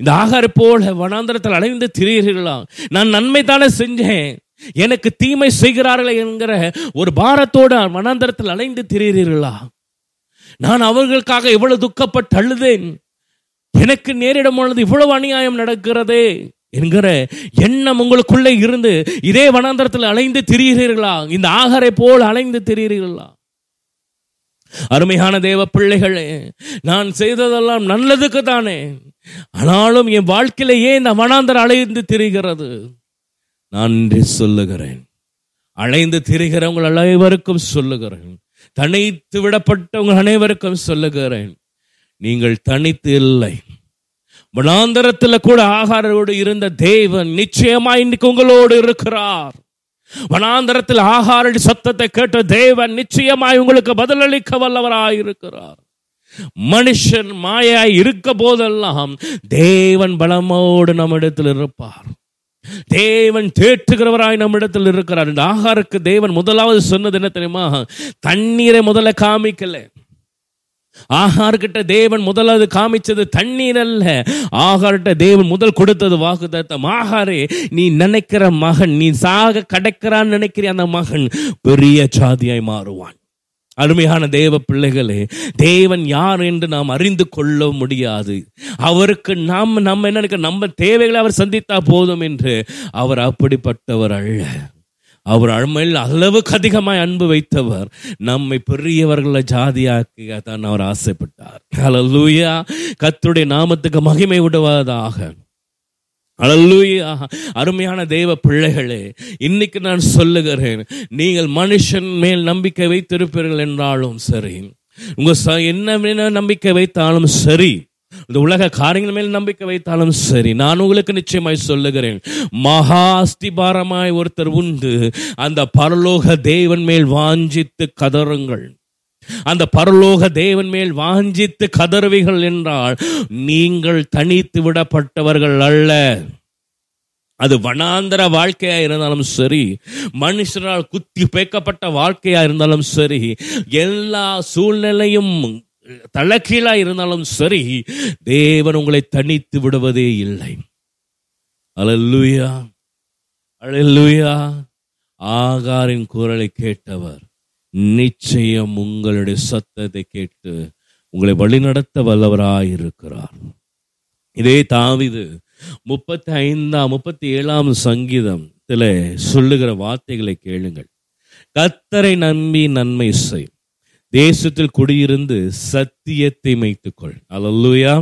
இந்த ஆகார் போல வனாந்தரத்தில் அழிந்து திரிகிறீர்களா? நான் நன்மை தானே செஞ்சேன், எனக்கு தீமை செய்கிறார்கள் என்கிற ஒரு பாரத்தோடு வனாந்தரத்தில் அழிந்து திரிகிறீர்களா? நான் அவர்களுக்காக இவ்வளவு துக்கப்பட்டு அழுதேன், எனக்கு நேரிடும் பொழுது இவ்வளவு அநியாயம் நடக்கிறதே என்கிற எண்ணம் உங்களுக்குள்ளே இருந்து இதே வனாந்தரத்தில் அலைந்து திரிகிறீர்களா? இந்த ஆகாரை போல் அலைந்து திரிகிறீர்களா? அருமையான தேவ பிள்ளைகளே, நான் செய்ததெல்லாம் நல்லதுக்கு தானே, ஆனாலும் என் வாழ்க்கையிலேயே இந்த வனாந்தரம் அலைந்து திரிகிறது. நான் சொல்லுகிறேன், அலைந்து திரிகிறவங்க அனைவருக்கும் சொல்லுகிறேன், தனித்து விடப்பட்டவங்க அனைவருக்கும் சொல்லுகிறேன், நீங்கள் தனித்து இல்லை. வனாந்தரத்தில் கூட ஆகாரோடு இருந்த தேவன் நிச்சயமா இன்னைக்கு உங்களோடு இருக்கிறார். வனாந்தரத்தில் ஆகாரடி சத்தத்தை கேட்ட தேவன் நிச்சயமாய் உங்களுக்கு பதிலளிக்க வல்லவராயிருக்கிறார். மனுஷன் மாயாய் இருக்க போதெல்லாம் தேவன் பலமோடு நம்மிடத்தில் இருப்பார். தேவன் தேற்றுகிறவராய் நம்மிடத்தில் இருக்கிறார். இந்த ஆகாருக்கு தேவன் முதலாவது சொன்னது என்ன தெரியுமா? தண்ணீரை முதல்ல காமிக்கல, ஆகார்கிட்ட தேவன் முதலாவது காமிச்சது தண்ணீர் அல்ல. ஆகார்கிட்ட தேவன் முதல் கொடுத்தது வாக்குத்தத்தம். ஆகாரே, நீ நினைக்கிற மகன், நீ சாக கடக்கிறான்னு நினைக்கிற அந்த மகன் பெரிய சாதியாய் மாறுவான். அருமையான தேவ பிள்ளைகளே, தேவன் யார் என்று நாம் அறிந்து கொள்ள முடியாது. அவருக்கு நம்ம என்ன நினைக்க, நம்ம தேவைகளை அவர் சந்தித்தா போதும் என்று அவர் அப்படிப்பட்டவர் அல்ல. அவர் அருமையில் அளவுக்கு அதிகமாய் அன்பு வைத்தவர். நம்மை பெரியவர்களை ஜாதியாக்க தான் அவர் ஆசைப்பட்டார். ஹல்லேலூயா. கர்த்தருடைய நாமத்துக்கு மகிமை உண்டாவதாக. ஹல்லேலூயா. அருமையான தேவ பிள்ளைகளே, இன்னைக்கு நான் சொல்லுகிறேன், நீங்கள் மனுஷன் மேல் நம்பிக்கை வைத்திருப்பீர்கள் என்றாலும் சரி, உங்க என்ன நம்பிக்கை வைத்தாலும் சரி, இந்த உலக காரியங்கள் மேல் நம்பிக்கை வைத்தாலும் சரி, நான் உங்களுக்கு நிச்சயமாய் சொல்லுகிறேன், மகா அஸ்திபாரமாய் ஒருத்தர் உண்டு. அந்த பரலோக தேவன் மேல் வாஞ்சித்து கதறுங்கள். அந்த பரலோக தேவன் மேல் வாஞ்சித்து கதறுவீர்கள் என்றால் நீங்கள் தனித்து விடப்பட்டவர்கள் அல்ல. அது வனாந்தர வாழ்க்கையா இருந்தாலும் சரி, மனுஷனால் குத்தி பேக்கப்பட்ட வாழ்க்கையா இருந்தாலும் சரி, எல்லா சூழ்நிலையும் தலைகீழா இருந்தாலும் சரி, தேவன் உங்களை தனித்து விடுவதே இல்லை. அல்லேலூயா, அல்லேலூயா. ஆகாரின் குரலை கேட்டவர் நிச்சயம் உங்களுடைய சத்தத்தை கேட்டு உங்களை வழிநடத்த வல்லவராயிருக்கிறார். இதே தாவீது 35-37 சங்கீதத்தில் சொல்லுகிற வார்த்தைகளை கேளுங்கள். கர்த்தரை நம்பி நன்மை செய், தேசத்தில் குடியிருந்து சத்தியத்தை மேய்த்துக்கொள். அல்லேலூயா.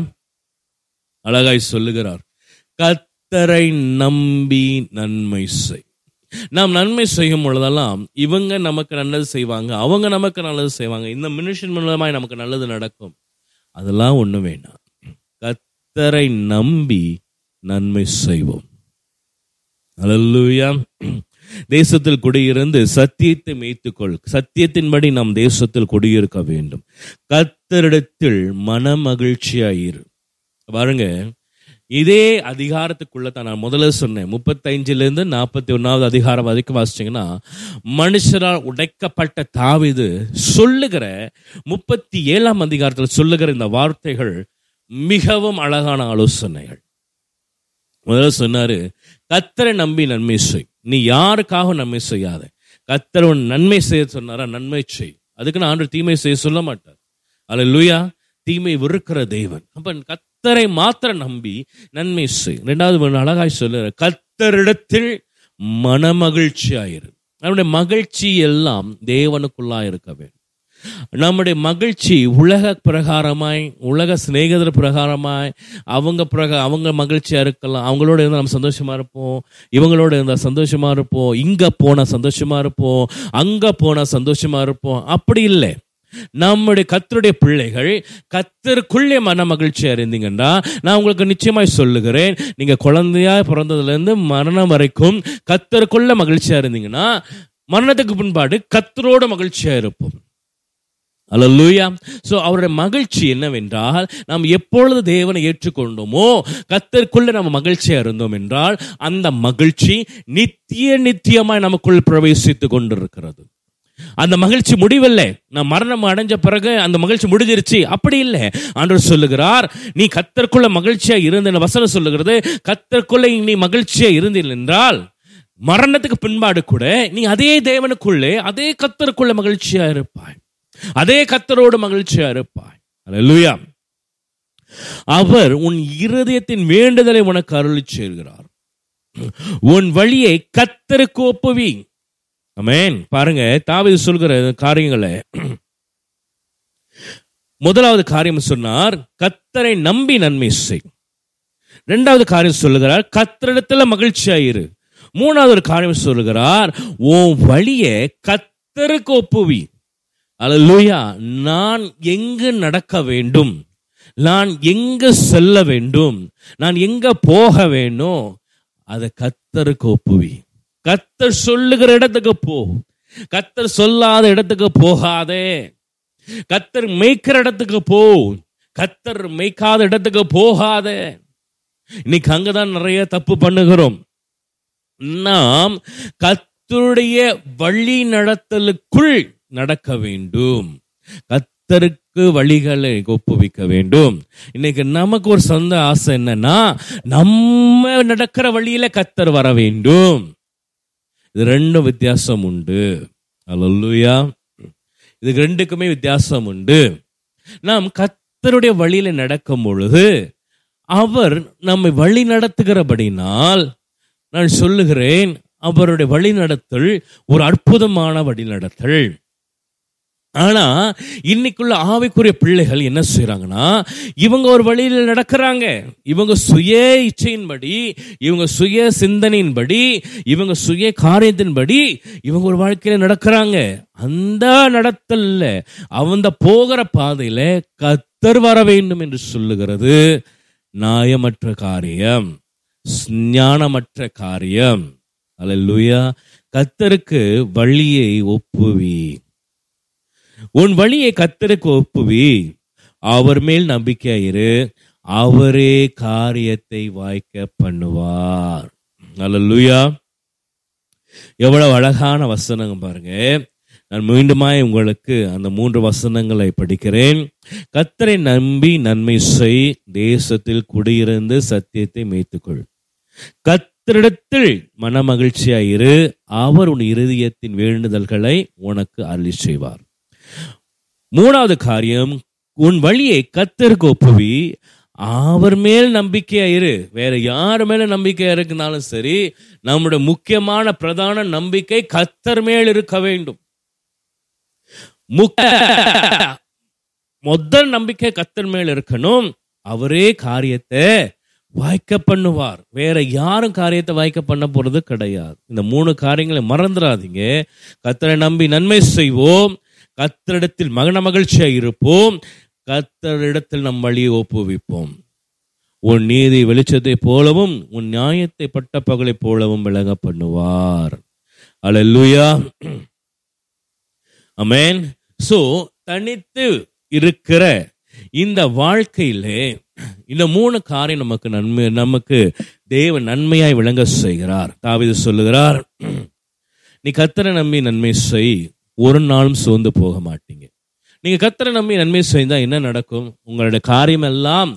அழகாய் சொல்லுகிறார், கர்த்தரை நம்பி நன்மை செய். நாம் நன்மை செய்யும் பொழுதெல்லாம் இவங்க நமக்கு நல்லது செய்வாங்க, அவங்க நமக்கு நல்லது செய்வாங்க, இந்த மனுஷன் மூலமாய் நமக்கு நல்லது நடக்கும், அதெல்லாம் ஒண்ணு வேணாம். கர்த்தரை நம்பி நன்மை செய்வோம். அல்லேலூயா. தேசத்தில் குடியிருந்து சத்தியத்தை மேய்த்துக்கொள். சத்தியத்தின்படி நாம் தேசத்தில் குடியிருக்க வேண்டும். கர்த்தரிடத்தில் மன மகிழ்ச்சியாயிரு. பாருங்க, இதே அதிகாரத்துக்குள்ள தான் நான் முதல்ல சொன்னேன், 35-41 அதிகாரம் வரைக்கும் வாசிச்சிங்கன்னா, மனுஷரால் உடைக்கப்பட்ட தாவீது சொல்லுகிற 37 அதிகாரத்தில் சொல்லுகிற இந்த வார்த்தைகள் மிகவும் அழகான ஆலோசனைகள். முதல்ல சொன்னாரு, கர்த்தரை நம்பி நன்மை செய், நீ யாருக்காக நன்மை செய்யாத. கர்த்தர் உன் நன்மை செய்ய சொன்னாரா, நன்மை செய். அதுக்குன்னு ஆண்டவர் தீமை செய்ய சொல்ல மாட்டார். அல்லேலூயா. தீமை வெறுக்கிற தேவன். அப்ப கர்த்தரை மாத்திர நம்பி நன்மை செய். ரெண்டாவது அழகாய் சொல்லுற, கர்த்தரிடத்தில் மன மகிழ்ச்சி ஆயிரு. நம்முடைய மகிழ்ச்சி எல்லாம் தேவனுக்குள்ளா இருக்க வேண்டும். நம்முடைய மகிழ்ச்சி உலக பிரகாரமாய், உலக சிநேகிதர் பிரகாரமாய், அவங்க மகிழ்ச்சியா இருக்கலாம். அவங்களோட இருந்தால் நம்ம சந்தோஷமா இருப்போம், இவங்களோட இருந்தால் சந்தோஷமா இருப்போம், இங்க போனா சந்தோஷமா இருப்போம், அங்க போனா சந்தோஷமா இருப்போம். அப்படி இல்லை. நம்முடைய கர்த்தருடைய பிள்ளைகள் கர்த்தருக்குள்ளே மன மகிழ்ச்சியா இருந்தீங்கன்னா, நான் உங்களுக்கு நிச்சயமாய் சொல்லுகிறேன், நீங்க குழந்தையா பிறந்ததுல இருந்து மரணம் வரைக்கும் கர்த்தருக்குள்ள மகிழ்ச்சியா இருந்தீங்கன்னா, மரணத்துக்கு பின்பாடு கர்த்தரோட மகிழ்ச்சியா இருப்போம். அல்லேலூயா. சோ அவருடைய மகிழ்ச்சி என்னவென்றால், நாம் எப்பொழுது தேவனை ஏற்றுக்கொண்டோமோ, கர்த்தருக்குள்ள நம்ம மகிழ்ச்சியா இருந்தோம் என்றால், அந்த மகிழ்ச்சி நித்தியமாய் நமக்குள் பிரவேசித்து கொண்டிருக்கிறது. அந்த மகிழ்ச்சி முடிவில்லை. நான் மரணம் அடைஞ்ச பிறகு அந்த மகிழ்ச்சி முடிஞ்சிருச்சு, அப்படி இல்லை. ஆண்டவர் சொல்லுகிறார், நீ கர்த்தருக்குள்ள மகிழ்ச்சியா இருந்த வசனம் சொல்லுகிறது, கர்த்தருக்குள்ள நீ மகிழ்ச்சியா இருந்தீர்கள் என்றால் மரணத்துக்கு பின்பாடு கூட நீ அதே தேவனுக்குள்ளே, அதே கர்த்தருக்குள்ள மகிழ்ச்சியா இருப்பாய், அதே கர்த்தரோடு மகிழ்ச்சியா இருப்பாய். அல்லேலூயா. அவர் உன் இருதயத்தின் வேண்டுதலை உனக்கு அருளி செய்கிறார். உன் வழியை கர்த்தருக்கு ஒப்புவி. ஆமென். பாருங்க, தாவீது சொல்கிற காரியங்களை முதலாவது காரியம் சொன்னார், கர்த்தரை நம்பி நன்மை செய். இரண்டாவது காரியம் சொல்லுகிறார், கர்த்தரிடத்துல மகிழ்ச்சியாயிரு. மூணாவது ஒரு காரியம் சொல்லுகிறார், உன் வழியை கர்த்தருக்கு ஒப்புவி. அல்லேலூயா. நான் எங்கு நடக்க வேண்டும், நான் எங்கு செல்ல வேண்டும், நான் எங்க போக வேண்டும், அதை கர்த்தருக்கு ஒப்புவி. கர்த்தர் சொல்லுகிற இடத்துக்கு போ, கர்த்தர் சொல்லாத இடத்துக்கு போகாதே. கர்த்தர் மேய்க்கிற இடத்துக்கு போ, கர்த்தர் மேய்க்காத இடத்துக்கு போகாதே. இன்னைக்கு அங்கதான் நிறைய தப்பு பண்ணுகிறோம். நாம் கர்த்தருடைய வழி நடத்தலுக்குள் நடக்க வேண்டும். கர்த்தருக்கு நமக்கு வழிகளை ஒப்புவிக்க வேண்டும். இன்னைக்கு நமக்கு ஒரு சொந்த ஆசை என்னன்னா, நம்ம நடக்கிற வழியில கர்த்தர் வர வேண்டும். இது ரெண்டும் வித்தியாசம் உண்டு. அல்லேலூயா. இதுக்கு ரெண்டுக்குமே வித்தியாசம் உண்டு. நாம் கர்த்தருடைய வழியில நடக்கும் பொழுது அவர் நம்மை வழி நடத்துகிறபடினால் நான் சொல்லுகிறேன், அவருடைய வழிநடத்தல் ஒரு அற்புதமான வழிநடத்தல். ஆனா இன்னைக்குள்ள ஆவிக்குரிய பிள்ளைகள் என்ன செய்யறாங்கன்னா, இவங்க ஒரு வழியில நடக்கிறாங்க, இவங்க சுய இச்சையின்படி, இவங்க சுய சிந்தனையின்படி, இவங்க சுய காரியத்தின்படி இவங்க ஒரு வாழ்க்கையில நடக்கிறாங்க. அந்த நடத்தல்ல, அந்த போகிற பாதையில கர்த்தர் வர வேண்டும் என்று சொல்லுகிறது நியாயமற்ற காரியம், ஞானமற்ற காரியம். அல்லேலூயா. கர்த்தருக்கு வழியை ஒப்புவி, உன் வழியை கர்த்தருக்கு ஒப்புவி, அவர் மேல் நம்பிக்கையிரு, அவரே காரியத்தை வாய்க்க பண்ணுவார். அல்லேலூயா. எவ்வளவு அழகான வசனம் பாருங்க. நான் மீண்டுமாய் உங்களுக்கு அந்த 3 வசனங்களை படிக்கிறேன். கர்த்தரை நம்பி நன்மை செய், தேசத்தில் குடியிருந்து சத்தியத்தை மேய்த்துக்கொள், கர்த்தரிடத்தில் மனமகிழ்ச்சியாயிரு, அவர் உன் இருதயத்தின் வேண்டுதல்களை உனக்கு அருளி செய்வார். 3வது காரியம், உன் வழியை கர்த்தருக்கு ஒப்புவி, அவர் மேல் நம்பிக்கையாயிரு. வேற யார் மேல நம்பிக்கையா இருக்குனாலும் சரி, நம்முடைய முக்கியமான பிரதான நம்பிக்கை கர்த்தர் மேல் இருக்க வேண்டும். முதல் நம்பிக்கை கர்த்தர் மேல் இருக்கணும். அவரே காரியத்தை வாய்க்க பண்ணுவார். வேற யாரும் காரியத்தை வாய்க்க பண்ண போறது கிடையாது. இந்த 3 காரியங்களை மறந்துடாதீங்க. கர்த்தரை நம்பி நன்மை செய்வோம், கர்த்தரிடத்தில் மகன மகிழ்ச்சியா இருப்போம், கர்த்தரிடத்தில் நம் வழியை ஒப்புவிப்போம். உன் நீதி வெளிச்சத்தை போலவும் உன் நியாயத்தை பட்ட பகலை போலவும் விளங்க பண்ணுவார். அல்லேலூயா. ஆமென். சோ தனித்து இருக்கிற இந்த வாழ்க்கையிலே இந்த 3 காரியம் நமக்கு தேவ நன்மையாய் விளங்க செய்கிறார். தாவீது சொல்லுகிறார், நீ கர்த்தரை நம்பி நன்மை செய், ஒரு நாளும் சோர்ந்து போக மாட்டீங்க. நீங்க கர்த்தரை நம்பி நன்மை செய்தா என்ன நடக்கும்? உங்களுடைய காரியம் எல்லாம்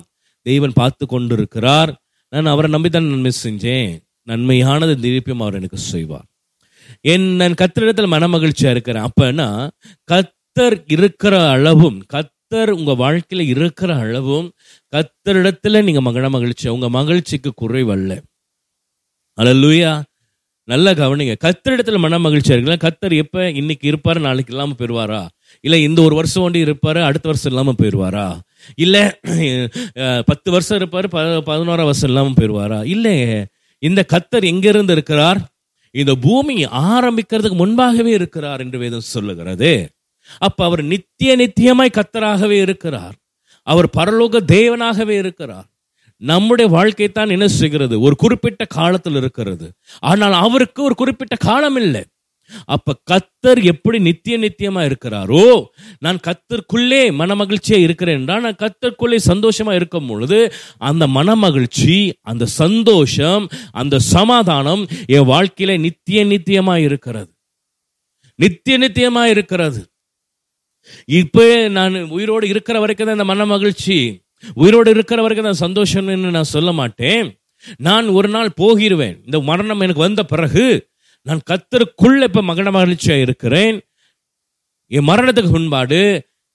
தேவன் பார்த்து கொண்டு இருக்கிறார். நான் அவரை நம்பித்தான் நன்மை செஞ்சேன், நன்மையானது திருப்பியும் அவர் எனக்கு செய்வார். நான் கர்த்தரிடத்துல மன மகிழ்ச்சியா இருக்கிறேன். அப்பனா கர்த்தர் இருக்கிற அளவும், கர்த்தர் உங்க வாழ்க்கையில இருக்கிற அளவும் கர்த்தரிடத்துல நீங்க மகன மகிழ்ச்சியா, உங்க மகிழ்ச்சிக்கு குறைவல்ல. அல்லேலூயா. நல்லா கவனிங்க. கர்த்தரிடத்துல மன மகிழ்ச்சியா இருக்கலாம். கர்த்தர் எப்ப இன்னைக்கு இருப்பாரு, நாளைக்கு இல்லாம போயிடுவாரா? இல்ல இந்த ஒரு வருஷம் ஒண்டி இருப்பாரு, அடுத்த வருஷம் இல்லாம போயிடுவாரா? இல்ல 10 வருஷம் இருப்பாரு, 11 வருஷம் இல்லாம போயிடுவாரா? இல்ல இந்த கர்த்தர் எங்க இருந்து இருக்கிறார்? இந்த பூமி ஆரம்பிக்கிறதுக்கு முன்பாகவே இருக்கிறார் என்று வேதம் சொல்லுகிறது. அப்ப அவர் நித்திய நித்தியமாய் கர்த்தராகவே இருக்கிறார். அவர் பரலோக தேவனாகவே இருக்கிறார். நம்முடைய வாழ்க்கை தான் என்ன செய்கிறது? ஒரு குறிப்பிட்ட காலத்தில் இருக்கிறது. ஆனால் அவருக்கு ஒரு குறிப்பிட்ட காலம் இல்லை. அப்ப கர்த்தர் எப்படி நித்திய நித்தியமா இருக்கிறாரோ, நான் கர்த்தருக்குள்ளே மன மகிழ்ச்சியா இருக்கிறேன் என்றால், நான் கர்த்தருக்குள்ளே சந்தோஷமா இருக்கும் பொழுது அந்த மன மகிழ்ச்சி, அந்த சந்தோஷம், அந்த சமாதானம் என் வாழ்க்கையில நித்திய நித்தியமா இருக்கிறது. நித்திய நித்தியமா இருக்கிறது. இப்ப நான் உயிரோடு இருக்கிற வரைக்கும் தான் இந்த மன மகிழ்ச்சி, உயிரோடு இருக்கிற வரைக்கும் தான் சந்தோஷம்னு நான் சொல்ல மாட்டேன். நான் ஒரு நாள் போகிடுவேன். இந்த மரணம் எனக்கு வந்த பிறகு நான் கர்த்தருக்குள்ள இப்ப மகன மகிழ்ச்சியா இருக்கிறேன். என் மரணத்துக்கு முன்பாடு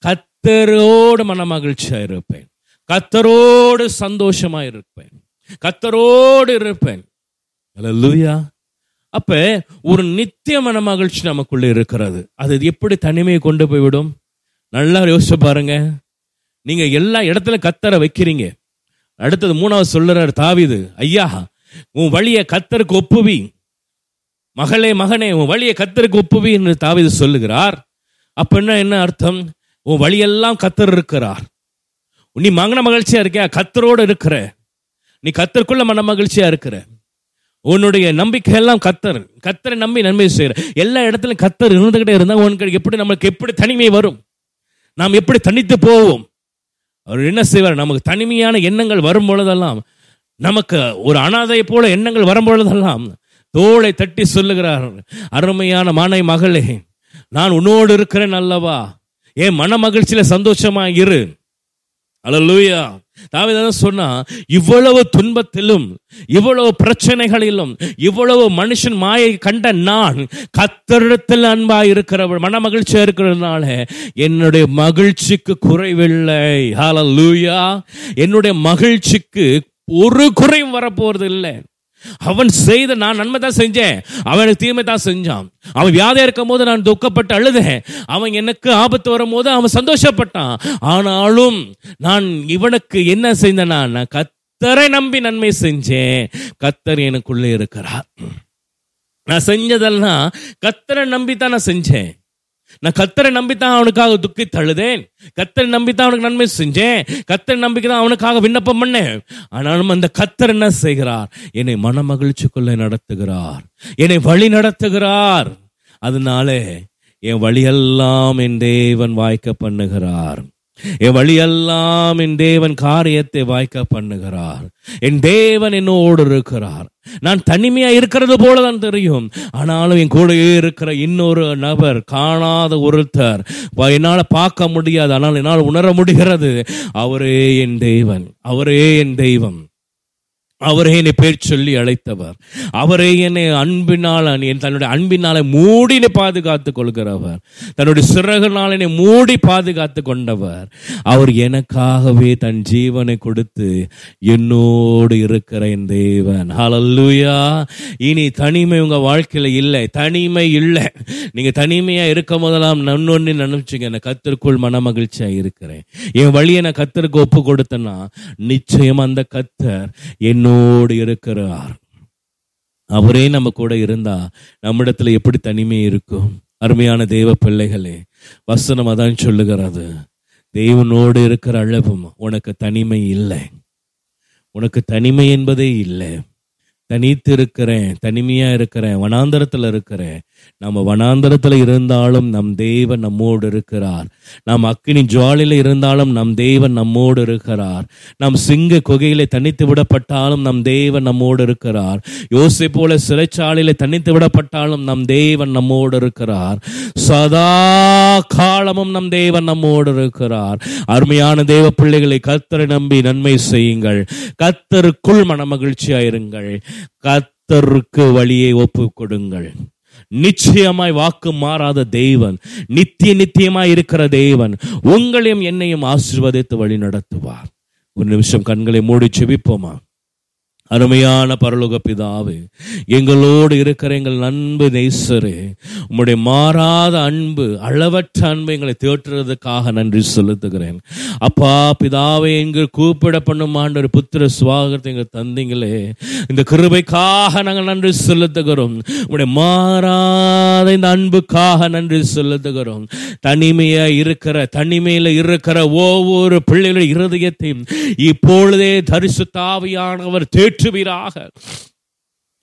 கர்த்தரோடு மன மகிழ்ச்சியா இருப்பேன், கர்த்தரோடு சந்தோஷமா இருப்பேன், கர்த்தரோடு இருப்பேன். அல்லேலூயா. அப்ப ஒரு நித்திய மன மகிழ்ச்சி நமக்குள்ள இருக்கிறது. அது எப்படி தனிமையை கொண்டு போய்விடும்? நல்லா யோசிச்சு பாருங்க. நீங்க எல்லா இடத்துல கர்த்தரை வைக்கிறீங்க. அடுத்தது 3வது சொல்லுறாரு தாவீது, ஐயா உன் வழியை கர்த்தருக்கு ஒப்புவி, மகளே மகனே உன் வழியை கர்த்தருக்கு ஒப்புவி என்று தாவீது சொல்லுகிறார். அப்படின்னா என்ன அர்த்தம்? உன் வழியெல்லாம் கர்த்தர் இருக்கிறார். நீ மன மகிழ்ச்சியா இருக்கியா? கர்த்தரோடு இருக்கிற, நீ கர்த்தருக்குள்ள மன மகிழ்ச்சியா இருக்கிற, உன்னுடைய நம்பிக்கை எல்லாம் கர்த்தர், கர்த்தரை நம்பி நன்மை செய்கிற, எல்லா இடத்துலையும் கர்த்தர் இருந்துகிட்டே இருந்தால் உனக்கு எப்படி, நம்மளுக்கு எப்படி தனிமை வரும்? நாம் எப்படி தனித்து போவோம்? அவர் என்ன செய்வார்? நமக்கு தனிமையான எண்ணங்கள் வரும் பொழுதெல்லாம், நமக்கு ஒரு அனாதை போல எண்ணங்கள் வரும் பொழுதெல்லாம் தோளை தட்டி சொல்லுகிறார், அருமையான மானை மகளே நான் உன்னோடு இருக்கிறேன் அல்லவா, என் மன மகிழ்ச்சியில சந்தோஷமா இரு. அல்லேலூயா. தாவீது சொன்னா, இவ்வளவு துன்பத்திலும் இவ்வளவு பிரச்சனைகளிலும் இவ்வளவு மனுஷன் மாயை கண்ட நான் கர்த்தரிடத்தில் அன்பா இருக்கிறவள் மன மகிழ்ச்சியா இருக்கிறதுனால என்னுடைய மகிழ்ச்சிக்கு குறைவில்லை. ஹல்லேலூயா. என்னுடைய மகிழ்ச்சிக்கு ஒரு குறையும் வரப்போறது இல்லை. அவன் செய்த, நான் நன்மை தான் செஞ்சேன், அவனுக்கு தீமை தான் செஞ்சான். அவன் வியாதியா இருக்கும் போது நான் துக்கப்பட்டு அழுதேன், அவன் எனக்கு ஆபத்து வரும் போது அவன் சந்தோஷப்பட்டான். ஆனாலும் நான் இவனுக்கு என்ன செய்தேன்னா, நான் கர்த்தரை நம்பி நன்மை செஞ்சேன். கர்த்தர் எனக்குள்ளே இருக்கிறார். நான் செஞ்சதெல்லாம் கர்த்தரை நம்பித்தான் நான் செஞ்சேன். நான் கர்த்தரை நம்பித்தான் அவனுக்காக துக்கி தழுதேன், கர்த்தரை நம்பித்தான் அவனுக்கு நன்மை செஞ்சேன், கர்த்தரை நம்பிக்கை தான் அவனுக்காக விண்ணப்பம் பண்ணேன். ஆனாலும் அந்த கர்த்தர் என்ன செய்கிறார், என்னை மன மகிழ்ச்சிக்குள்ளே நடத்துகிறார், என்னை வழி நடத்துகிறார். அதனால என் வழியெல்லாம் என் தேவன் வாய்க்க பண்ணுகிறார், என் வழியெல்லாம் என் தேவன் காரியத்தை வாய்க்க பண்ணுகிறார். என் தேவன் என்னோடு இருக்கிறார். நான் தனிமையா இருக்கிறது போல தான் தெரியும், ஆனாலும் என் கூடவே இருக்கிற இன்னொரு நபர், காணாத ஒருத்தர், என்னால் பார்க்க முடியாது ஆனால் என்னால் உணர முடிகிறது. அவரே என் தேவன், அவரே என் தெய்வம், அவரே என்னை பேர் சொல்லி அழைத்தவர், அவரே என்னை அன்பினால், தன்னுடைய அன்பினாலே மூடி என்னை பாதுகாத்துக் கொள்கிறவர், தன்னுடைய சிறகுனால் என்னை மூடி பாதுகாத்து கொண்டவர். அவர் எனக்காகவே தன் ஜீவனை கொடுத்து என்னோடு இருக்கிற என் தேவன். ஹல்லேலூயா. இனி தனிமை உங்க வாழ்க்கையில இல்லை, தனிமை இல்லை. நீங்க தனிமையா இருக்க முதலாம் நன்னொன்னு நினைச்சுங்க, நான் கர்த்தருக்குள் மன மகிழ்ச்சியா இருக்கிறேன், என் வழியை நான் கர்த்தருக்கு ஒப்பு கொடுத்தேன்னா நிச்சயம் அந்த கர்த்தர் என்ன ோடு இருக்கிறார். அவரே நம்ம கூட இருந்தா நம்மிடத்துல எப்படி தனிமை இருக்கும்? அருமையான தேவ பிள்ளைகளே, வசனம் அதான் சொல்லுகிறது, தேவனோடு இருக்கிற அளவும் உனக்கு தனிமை இல்லை, உனக்கு தனிமை என்பதே இல்லை. தனித்து இருக்கிறேன், தனிமையா இருக்கிறேன், வனாந்தரத்துல இருக்கிறேன். நம்ம வனாந்தரத்துல இருந்தாலும் நம் தேவன் நம்மோடு இருக்கிறார். நாம் அக்கினி ஜுவாலையில இருந்தாலும் நம் தேவன் நம்மோடு இருக்கிறார். நாம் சிங்க குகையில தனித்து விடப்பட்டாலும் நம் தேவன் நம்மோடு இருக்கிறார். யோசேப்பு போல சிறைச்சாலையில தனித்து விடப்பட்டாலும் நம் தேவன் நம்மோடு இருக்கிறார். சதா காலமும் நம் தேவன் நம்மோடு இருக்கிறார். அருமையான தேவ பிள்ளைகளை, கர்த்தரை நம்பி நன்மை செய்யுங்கள், கர்த்தருக்குள் மன மகிழ்ச்சியாயிருங்கள், கர்த்தருக்கு வழியை ஒப்பு கொடுங்கள். நிச்சயமாய் வாக்கு மாறாத தேவன், நித்திய நித்தியமாய் இருக்கிற தேவன் உங்களையும் என்னையும் ஆசீர்வதித்து வழி நடத்துவார். ஒரு நிமிஷம் கண்களை மூடி செபிப்போமா? அருமையான பரலோக பிதாவே, எங்களோடு இருக்கிற எங்கள் அன்பு நேசரே, உம்முடைய மாறாத அன்பு, அளவற்ற அன்பு எங்களை தேற்றுறதுக்காக நன்றி செலுத்துகிறேன். அப்பா பிதாவை, எங்கள் கூப்பிட பண்ணும் ஆண்டவர் புத்திர சுவாகத்தை எங்கள் தந்தீங்களே, இந்த கிருபைக்காக நாங்கள் நன்றி செலுத்துகிறோம். உம்முடைய மாறாத இந்த அன்புக்காக நன்றி செலுத்துகிறோம். தனிமையா இருக்கிற, தனிமையில இருக்கிற ஒவ்வொரு பிள்ளைகளுடைய இருதயத்தையும் இப்பொழுதே பரிசுத்த ஆவியானவர் தேற்றுவீராக.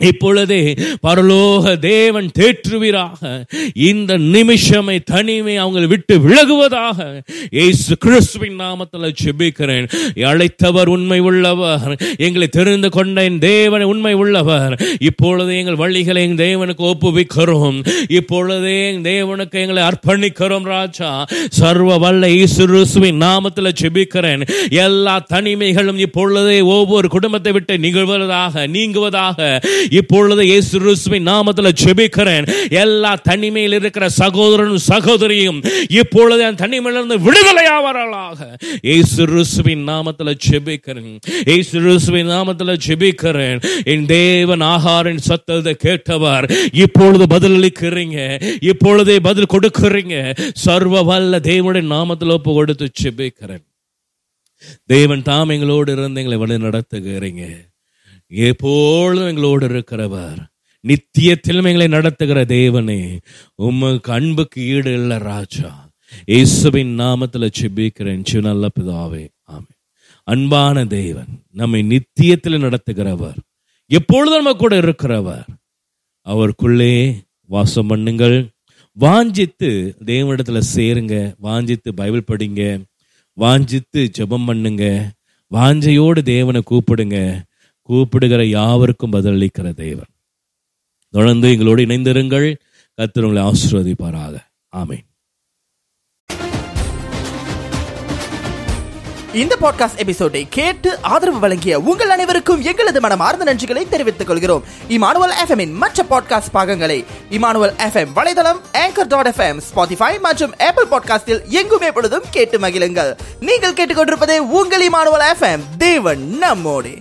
இப்பொழுதே பரலோக தேவன் தேற்றுவீராக. இந்த நிமிஷமே தனிமை அவங்களை விட்டு விலகுவதாக இயேசு கிறிஸ்துவின் நாமத்தில் ஜெபிக்கிறேன். அழைத்தவர் உண்மை உள்ளவர், எங்களை தெரிந்து கொண்ட என் தேவன் உண்மை உள்ளவர். இப்பொழுது எங்கள் வழிகளை எங்கள் தேவனுக்கு ஒப்புவிக்கிறோம், இப்பொழுதே எங்கள் தேவனுக்கு எங்களை அர்ப்பணிக்கிறோம். ராஜா, சர்வ வல்ல இயேசு கிறிஸ்துவின் நாமத்தில் ஜெபிக்கிறேன். எல்லா தனிமைகளும் இப்பொழுதே ஒவ்வொரு குடும்பத்தை விட்டு நீங்குவதாக இப்பொழுது இயேசு கிறிஸ்துவின் நாமத்தில் ஜெபிக்கிறேன். எல்லா தனிமையில் இருக்கிற சகோதரனும் சகோதரியும் இப்பொழுது அந்த தனிமையிலிருந்து விடுதலையாவர்களாக இயேசு கிறிஸ்துவின் நாமத்தில் ஜெபிக்கிறேன். இயேசு கிறிஸ்துவின் நாமத்தில் ஜெபிக்கிறேன். என் தேவன் ஆகாரின் சத்தத்தை கேட்டவர், இப்பொழுது பதிலளிக்கிறீங்க, இப்பொழுதே பதில் கொடுக்கிறீங்க. சர்வ வல்ல தேவனுடைய நாமத்தில் ஒப்பு கொடுத்து ஜெபிக்கிறேன். தேவன் தாம் எங்களோடு இருந்து எங்களை வழி நடத்துகிறீங்க. எப்பொழுதும் எங்களோடு இருக்கிறவர், நித்தியத்திலும் எங்களை நடத்துகிற தேவனே, உமக்கு அன்புக்கு ஈடு இல்லை ராஜா. இயேசுவின் நாமத்துல ஜெபிக்கிறேன் நல்ல பிதாவே, ஆமென். அன்பான தேவன், நம்மை நித்தியத்தில் நடத்துகிறவர், எப்பொழுதும் நம்ம கூட இருக்கிறவர். அவருக்குள்ளே வாசம் பண்ணுங்கள். வாஞ்சித்து தேவனிடத்துல சேருங்க, வாஞ்சித்து பைபிள் படிங்க, வாஞ்சித்து ஜெபம் பண்ணுங்க, வாஞ்சையோடு தேவனை கூப்பிடுங்க. கூப்பிடுகிற யாவருக்கும் பதிலளிக்கிற தேவன். தொடர்ந்து எங்களோடு இணைந்திருங்கள். கர்த்தர் உங்களை ஆசீர்வதிப்பாராக. ஆமென். இந்த பாட்காஸ்ட் எபிசோடை கேட்டு ஆதரவு வழங்கிய உங்கள் அனைவருக்கும் எங்களது மனமார்ந்த நன்றிகளை தெரிவித்துக் கொள்கிறோம். இமானுவல் FM இன் மற்ற பாட்காஸ்ட் பாகங்களை இமானுவல் FM வலைதளம், anchor.fm, Spotify மற்றும் Apple பாட்காஸ்டில் எங்குமே பொழுதும் கேட்டு மகிழுங்கள். நீங்கள் கேட்டுக்கொண்டிருப்பதே உங்கள் இமானுவல் FM. தேவன் நம்மோடு.